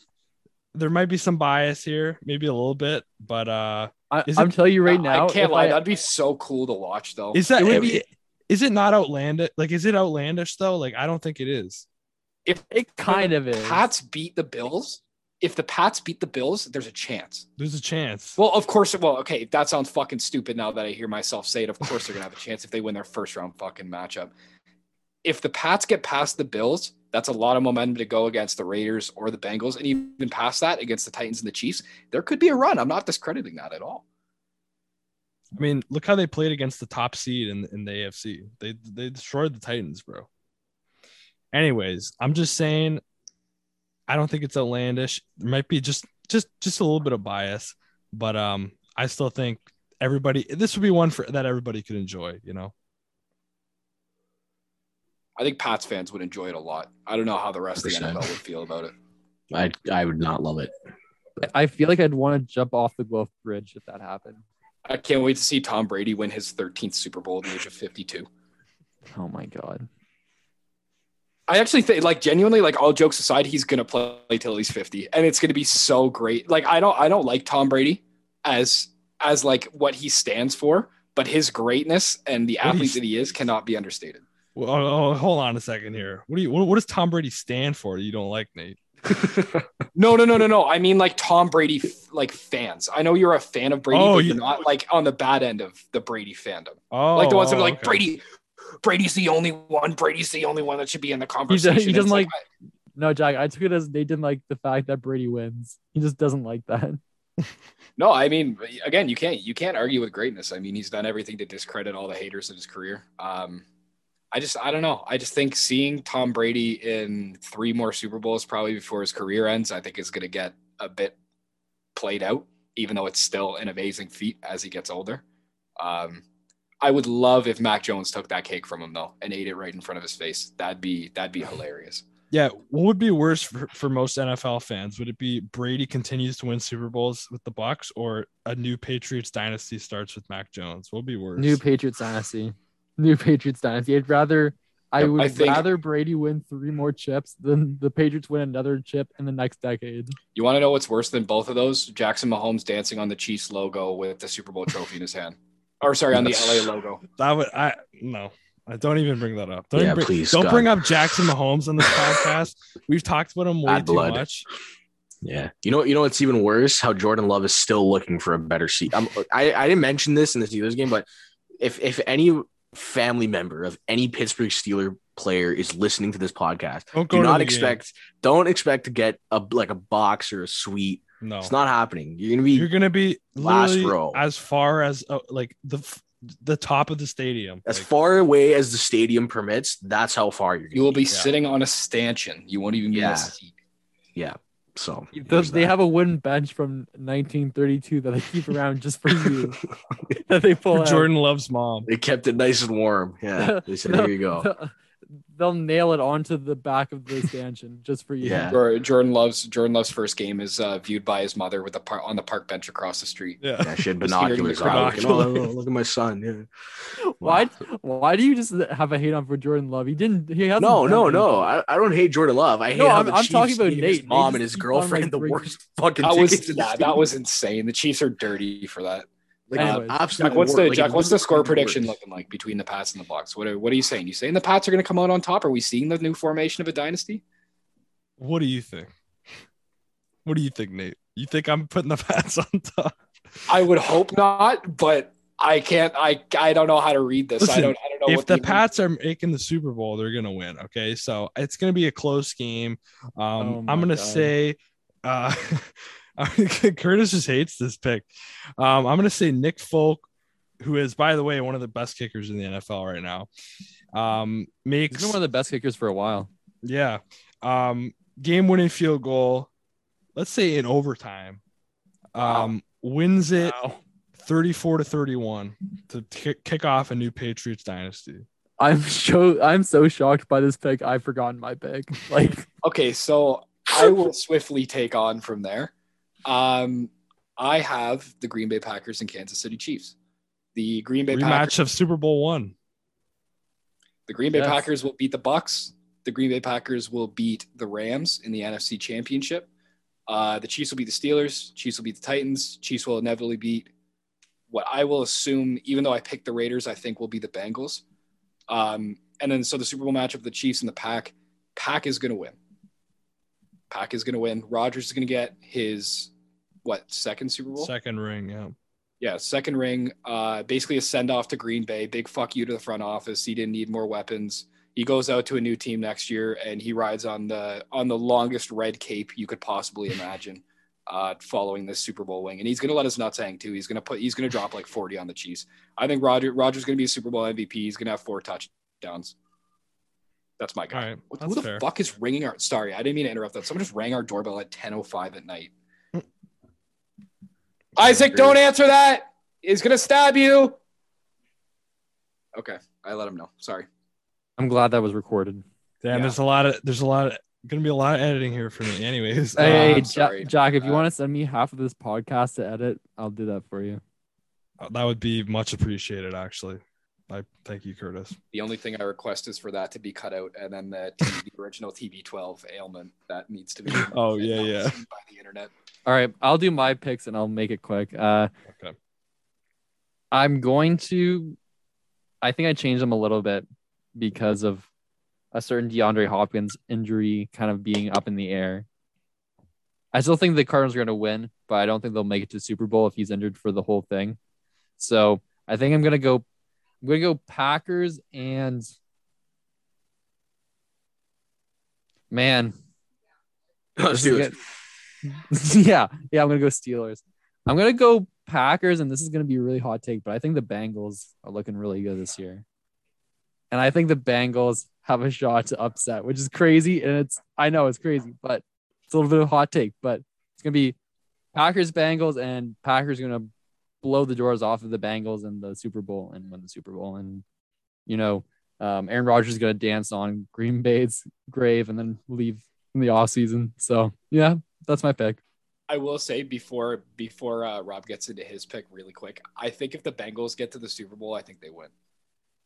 there might be some bias here, maybe a little bit, but uh, I, I'm telling you right now, I can't lie. I, that'd be so cool to watch, though. Is that? It would be, is it not outlandish? Like, is it outlandish though? Like, I don't think it is. If it kind if of is. Pats beat the Bills. If the Pats beat the Bills, there's a chance. There's a chance. Well, of course. Well, okay. That sounds fucking stupid now that I hear myself say it. Of course, they're going to have a chance if they win their first round fucking matchup. If the Pats get past the Bills, that's a lot of momentum to go against the Raiders or the Bengals. And even past that against the Titans and the Chiefs, there could be a run. I'm not discrediting that at all. I mean, look how they played against the top seed in, in the A F C. They, they destroyed the Titans, bro. Anyways, I'm just saying. I don't think it's outlandish. There might be just, just, just a little bit of bias, but um, I still think everybody. This would be one for that everybody could enjoy. You know, I think Pats fans would enjoy it a lot. I don't know how the rest one hundred percent of the N F L would feel about it. I I would not love it. I feel like I'd want to jump off the Guelph Bridge if that happened. I can't wait to see Tom Brady win his thirteenth Super Bowl at the age of fifty-two. Oh my God. I actually think, like, genuinely, like, all jokes aside, he's gonna play till he's fifty, and it's gonna be so great. Like, I don't, I don't like Tom Brady as, as like what he stands for, but his greatness and the athlete that he is cannot be understated. Well, oh, hold on a second here. What do you, what, what does Tom Brady stand for? You don't like, Nate? no, no, no, no, no. I mean, like Tom Brady, like fans. I know you're a fan of Brady, oh, but you're not like on the bad end of the Brady fandom. Oh, like the ones oh, that are like okay. Brady. Brady's the only one. Brady's the only one that should be in the conversation. He doesn't like, like I, no, Jack, I took it as they didn't like the fact that Brady wins. He just doesn't like that. No, I mean, again, you can't, you can't argue with greatness. I mean, he's done everything to discredit all the haters in his career. Um, I just, I don't know. I just think seeing Tom Brady in three more Super Bowls probably before his career ends, I think is going to get a bit played out, even though it's still an amazing feat as he gets older. Um, I would love if Mac Jones took that cake from him though and ate it right in front of his face. That'd be that'd be hilarious. Yeah, what would be worse for, for most N F L fans? Would it be Brady continues to win Super Bowls with the Bucs, or a new Patriots dynasty starts with Mac Jones? What would be worse? New Patriots dynasty. New Patriots dynasty. I'd rather I yep, would I think, rather Brady win three more chips than the Patriots win another chip in the next decade. You want to know what's worse than both of those? Jackson Mahomes dancing on the Chiefs logo with the Super Bowl trophy in his hand. Or sorry, on the L A logo. That would I no. I don't even bring that up. Don't, yeah, bring, please, don't bring up Jackson Mahomes on this podcast. We've talked about him way Bad too blood. much. Yeah, you know, you know what's even worse? How Jordan Love is still looking for a better seat. I'm, I I didn't mention this in the Steelers game, but if if any family member of any Pittsburgh Steelers player is listening to this podcast, don't go do not expect game. don't expect to get a like a box or a suite. No, it's not happening. You're gonna be you're gonna be last row as far as uh, like the. the top of the stadium, as like, far away as the stadium permits. That's how far you're gonna you will be yeah. sitting on a stanchion. You won't even be yeah. seat. yeah so Those, they have a wooden bench from nineteen thirty-two that they keep around just for you that they pull out. Jordan Love's mom, they kept it nice and warm. Yeah they said here you go. They'll nail it onto the back of the stanchion just for you. Yeah. Jordan Love's Jordan Love's first game is uh, viewed by his mother with a par- on the park bench across the street. Yeah, yeah, she had binoculars. binoculars. Oh, look at my son. Yeah. Why? Wow. Why do you just have a hate on for Jordan Love? He didn't. He hasn't. No, no, anything. no. I, I don't hate Jordan Love. I hate. No, how I'm, the I'm Chiefs talking about Nate. His mom Nate and his girlfriend. The worst fucking. That was yeah, that was insane. The Chiefs are dirty for that. Like, uh, Jack, what's the like, Jack? What's the score prediction worse. looking like between the Pats and the Bucs? What are, what are you saying? You saying the Pats are going to come out on top? Are we seeing the new formation of a dynasty? What do you think? What do you think, Nate? You think I'm putting the Pats on top? I would hope not, but I can't. I I don't know how to read this. Listen, I don't. I don't know. If what the Pats mean. are making the Super Bowl, they're going to win. Okay, so it's going to be a close game. Um, oh I'm going to say. Uh, Curtis just hates this pick. Um, I'm going to say Nick Folk, who is, by the way, one of the best kickers in the N F L right now. Um, makes He's been one of the best kickers for a while. Yeah. Um, game-winning field goal, let's say in overtime, um, wow. wins it wow. thirty-four to thirty-one to kick, kick off a new Patriots dynasty. I'm so, I'm so shocked by this pick. I've forgotten my pick. Like, okay, so I will swiftly take on from there. Um, I have the Green Bay Packers and Kansas City Chiefs. The Green Bay rematch Packers, of Super Bowl one. The Green Bay yes. Packers will beat the Bucs. The Green Bay Packers will beat the Rams in the N F C Championship. Uh, the Chiefs will beat the Steelers. Chiefs will beat the Titans. Chiefs will inevitably beat what I will assume, even though I picked the Raiders, I think will be the Bengals. Um, and then so the Super Bowl matchup of the Chiefs and the Pack. Pack is going to win. Pack is going to win. Rodgers is going to get his. What, second Super Bowl? Second ring, yeah. Yeah, second ring. Uh, basically a send-off to Green Bay. Big fuck you to the front office. He didn't need more weapons. He goes out to a new team next year, and he rides on the on the longest red cape you could possibly imagine uh, following this Super Bowl wing. And he's going to let us nuts hang, too. He's going to put. He's going to drop like forty on the Chiefs. I think Roger Roger's going to be a Super Bowl M V P. He's going to have four touchdowns. That's my guy. All right, what, that's who the fair. fuck is ringing our – sorry, I didn't mean to interrupt that. Someone just rang our doorbell at ten oh five at night. Isaac, don't answer that. He's going to stab you. Okay. I let him know. Sorry. I'm glad that was recorded. Damn, yeah. there's a lot of, there's a lot of, going to be a lot of editing here for me anyways. Hey, uh, Jack, Jack, if you uh, want to send me half of this podcast to edit, I'll do that for you. That would be much appreciated, actually. I thank you, Curtis. The only thing I request is for that to be cut out, and then the, T V, the original T B twelve ailment that needs to be. Oh yeah, yeah. By the internet. All right, I'll do my picks and I'll make it quick. Uh, okay. I'm going to. I think I changed them a little bit because of a certain DeAndre Hopkins injury kind of being up in the air. I still think the Cardinals are going to win, but I don't think they'll make it to the Super Bowl if he's injured for the whole thing. So I think I'm going to go. I'm going to go Packers and man. Steelers. yeah. Yeah. I'm going to go Steelers. I'm going to go Packers. And this is going to be a really hot take, but I think the Bengals are looking really good this year. And I think the Bengals have a shot to upset, which is crazy. And it's, I know it's crazy, but it's a little bit of a hot take, but it's going to be Packers, Bengals, and Packers going to blow the doors off of the Bengals in the Super Bowl and win the Super Bowl. And, you know, um, Aaron Rodgers is going to dance on Green Bay's grave and then leave in the offseason. So, yeah, that's my pick. I will say before before uh, Rob gets into his pick really quick, I think if the Bengals get to the Super Bowl, I think they win.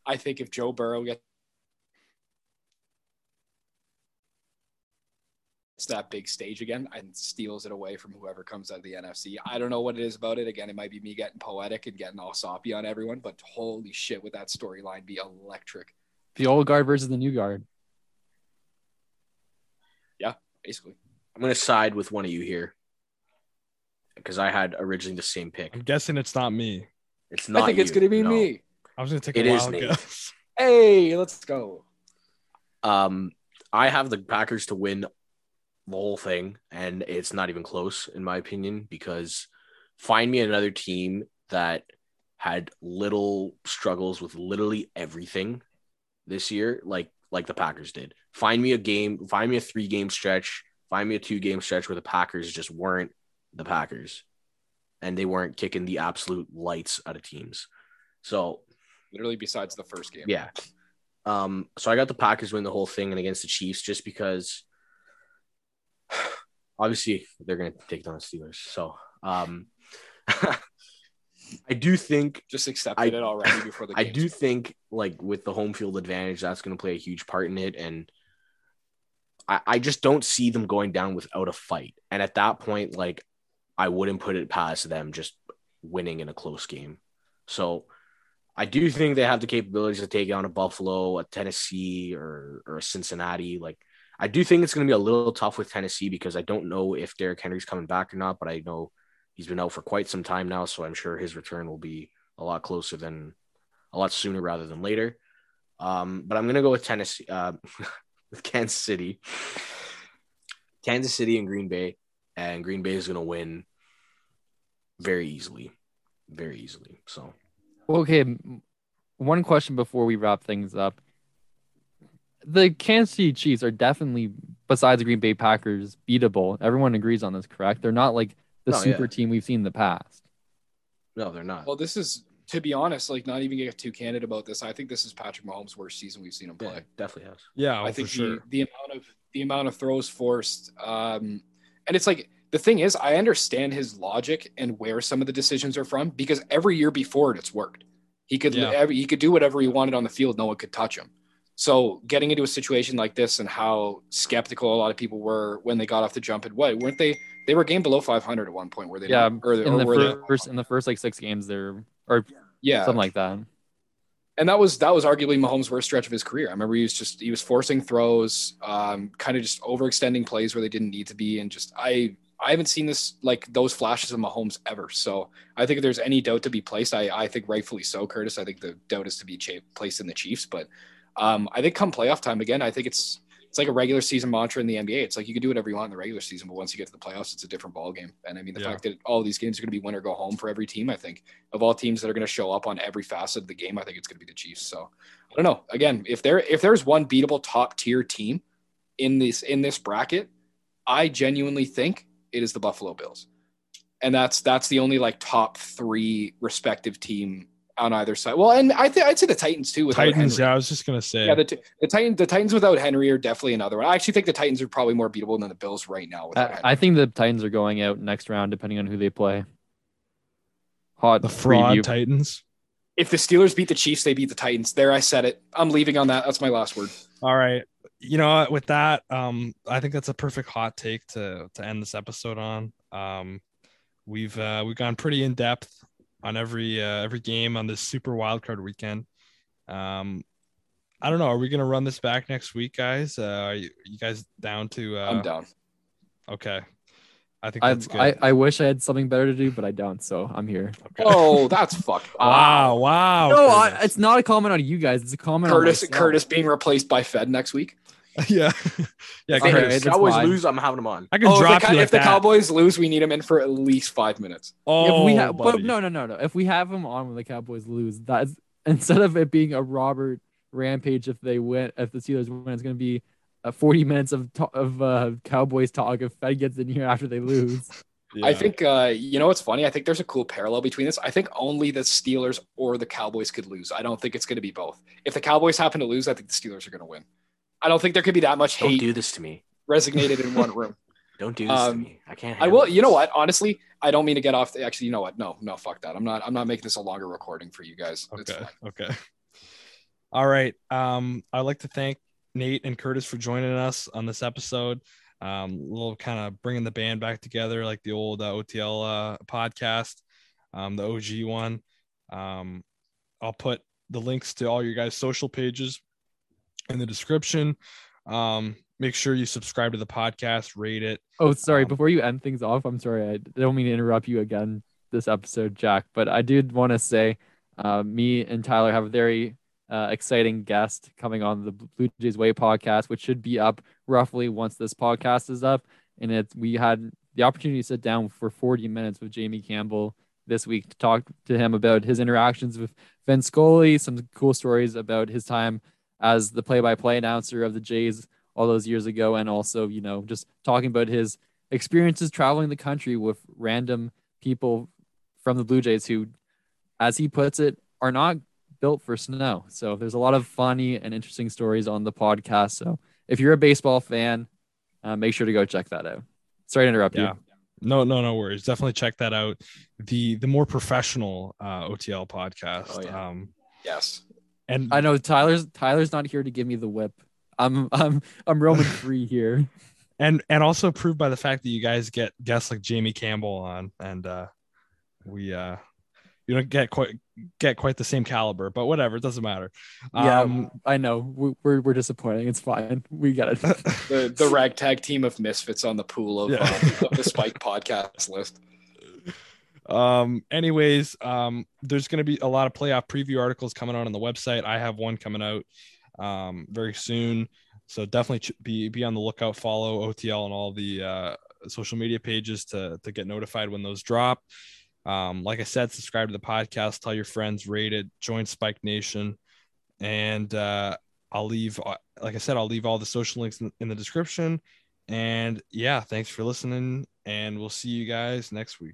I think if Joe Burrow gets that big stage again and steals it away from whoever comes out of the N F C. I don't know what it is about it. Again, it might be me getting poetic and getting all soppy on everyone, but holy shit, would that storyline be electric. The old guard versus the new guard. Yeah, basically. I'm going to side with one of you here because I had originally the same pick. I'm guessing it's not me. It's not I think you. It's going to be no. me. I was going to take a wild guess. Hey, let's go. Um, I have the Packers to win the whole thing, and it's not even close, in my opinion, because find me another team that had little struggles with literally everything this year, like like the Packers did. Find me a game, find me a three-game stretch, find me a two-game stretch where the Packers just weren't the Packers, and they weren't kicking the absolute lights out of teams. So literally besides the first game. Yeah. Um, so I got the Packers win the whole thing and against the Chiefs just because obviously they're going to take down the Steelers. So um, I do think – just accepted I, it already before the game. I do started. think, like, with the home field advantage, that's going to play a huge part in it. And I, I just don't see them going down without a fight. And at that point, like, I wouldn't put it past them just winning in a close game. So – I do think they have the capabilities to take on a Buffalo, a Tennessee, or or a Cincinnati. Like, I do think it's going to be a little tough with Tennessee because I don't know if Derek Henry's coming back or not, but I know he's been out for quite some time now, so I'm sure his return will be a lot closer than a lot sooner rather than later. Um, but I'm going to go with Tennessee, uh, with Kansas City, Kansas City and Green Bay, and Green Bay is going to win very easily, very easily. So. Okay, one question before we wrap things up. The Kansas City Chiefs are definitely, besides the Green Bay Packers, beatable. Everyone agrees on this, correct? They're not like the no, super yeah. team we've seen in the past. No, they're not. Well, this is, to be honest, like not even get too candid about this. I think this is Patrick Mahomes' worst season we've seen him play. Yeah, definitely has. Yeah, I think for sure. the, the amount of the amount of throws forced, um, and it's like. The thing is, I understand his logic and where some of the decisions are from because every year before it, it's worked. He could yeah. every, he could do whatever he wanted on the field. No one could touch him. So getting into a situation like this and how skeptical a lot of people were when they got off the jump and what, weren't they? They were game below five hundred at one point where they yeah didn't, or, in, or the were first, they, in the first like six games there or yeah something like that. And that was that was arguably Mahomes' worst stretch of his career. I remember he was just he was forcing throws, um, kind of just overextending plays where they didn't need to be, and just I. I haven't seen this like those flashes of Mahomes ever. So I think if there's any doubt to be placed, I, I think rightfully so, Curtis. I think the doubt is to be cha- placed in the Chiefs. But um, I think come playoff time again, I think it's it's like a regular season mantra in the N B A. It's like you can do whatever you want in the regular season, but once you get to the playoffs, it's a different ball game. And I mean, the yeah. fact that all these games are going to be win or go home for every team, I think of all teams that are going to show up on every facet of the game, I think it's going to be the Chiefs. So I don't know. Again, if there if there's one beatable top tier team in this in this bracket, I genuinely think. It is the Buffalo Bills. And that's, that's the only like top three respective team on either side. Well, and I think I'd say the Titans too. Without Titans. Henry. Yeah, I was just going to say, yeah, the, t- the Titans, the Titans without Henry are definitely another one. I actually think the Titans are probably more beatable than the Bills right now. I, Henry. I think the Titans are going out next round, depending on who they play. Hot. The fraud preview. Titans. If the Steelers beat the Chiefs, they beat the Titans. There, I said it. I'm leaving on that. That's my last word. All right. You know, with that, um, I think that's a perfect hot take to to end this episode on. Um, we've uh, we've gone pretty in depth on every uh, every game on this Super Wildcard weekend. Um, I don't know. Are we gonna run this back next week, guys? Uh, are you, you guys down to? Uh... I'm down. Okay. I think that's good. I, I wish I had something better to do, but I don't, so I'm here. Okay. Oh, that's fucked. Wow, wow. No, I, it's not a comment on you guys. It's a comment Curtis, on Curtis. Curtis being replaced by Fed next week. Yeah, yeah. Curtis, right, Cowboys fine. Lose, I'm having him on. I can oh, drop if, the, you like if the Cowboys lose, we need him in for at least five minutes. Oh, if we ha- but no, no, no, no. If we have him on when the Cowboys lose, that's instead of it being a Robert rampage if they win, if the Steelers win, it's going to be. Uh, forty minutes of to- of uh, Cowboys talk if Fed gets in here after they lose. Yeah. I think, uh, you know what's funny? I think there's a cool parallel between this. I think only the Steelers or the Cowboys could lose. I don't think it's going to be both. If the Cowboys happen to lose, I think the Steelers are going to win. I don't think there could be that much hate. Don't do this to me. Resignated in one room. Don't do this um, to me. I can't. I will. This. You know what? Honestly, I don't mean to get off. The, actually, you know what? No, no, fuck that. I'm not. I'm not making this a longer recording for you guys. Okay. Okay. All right. Um, I'd like to thank Nate and Curtis for joining us on this episode. um, a little kind of bringing the band back together, like the old uh, O T L uh, podcast, um, the O G one. Um, I'll put the links to all your guys' social pages in the description. Um, make sure you subscribe to the podcast, rate it. Oh, sorry. Um, before you end things off, I'm sorry. I don't mean to interrupt you again this episode, Jack, but I did want to say uh, me and Tyler have a very uh, exciting guest coming on the Blue Jays Way podcast, which should be up roughly once this podcast is up. And it's, we had the opportunity to sit down for forty minutes with Jamie Campbell this week to talk to him about his interactions with Vin Scully, some cool stories about his time as the play-by-play announcer of the Jays all those years ago, and also, you know, just talking about his experiences traveling the country with random people from the Blue Jays who, as he puts it, are not built for snow. So there's a lot of funny and interesting stories on the podcast. So if you're a baseball fan, uh, make sure to go check that out. Sorry to interrupt yeah. you. No, no, no worries. Definitely check that out. The the more professional uh, O T L podcast. Oh, yeah. Um, yes. And I know Tyler's Tyler's not here to give me the whip. I'm I'm I'm roaming free here. And and also proved by the fact that you guys get guests like Jamie Campbell on, and uh, we uh, you don't get quite get quite the same caliber, but whatever, it doesn't matter. Yeah, um, I know we're, we're we're disappointing. It's fine. We got it. the the ragtag team of misfits on the pool of, yeah. uh, of the Spiked podcast list. Um, anyways, um, there's going to be a lot of playoff preview articles coming out on the website. I have one coming out, um, very soon. So definitely be, be on the lookout, follow O T L and all the, uh, social media pages to, to get notified when those drop. Um, like I said, subscribe to the podcast, tell your friends, rate it, join Spike Nation. And, uh, I'll leave, like I said, I'll leave all the social links in, in the description. And yeah, thanks for listening, and we'll see you guys next week.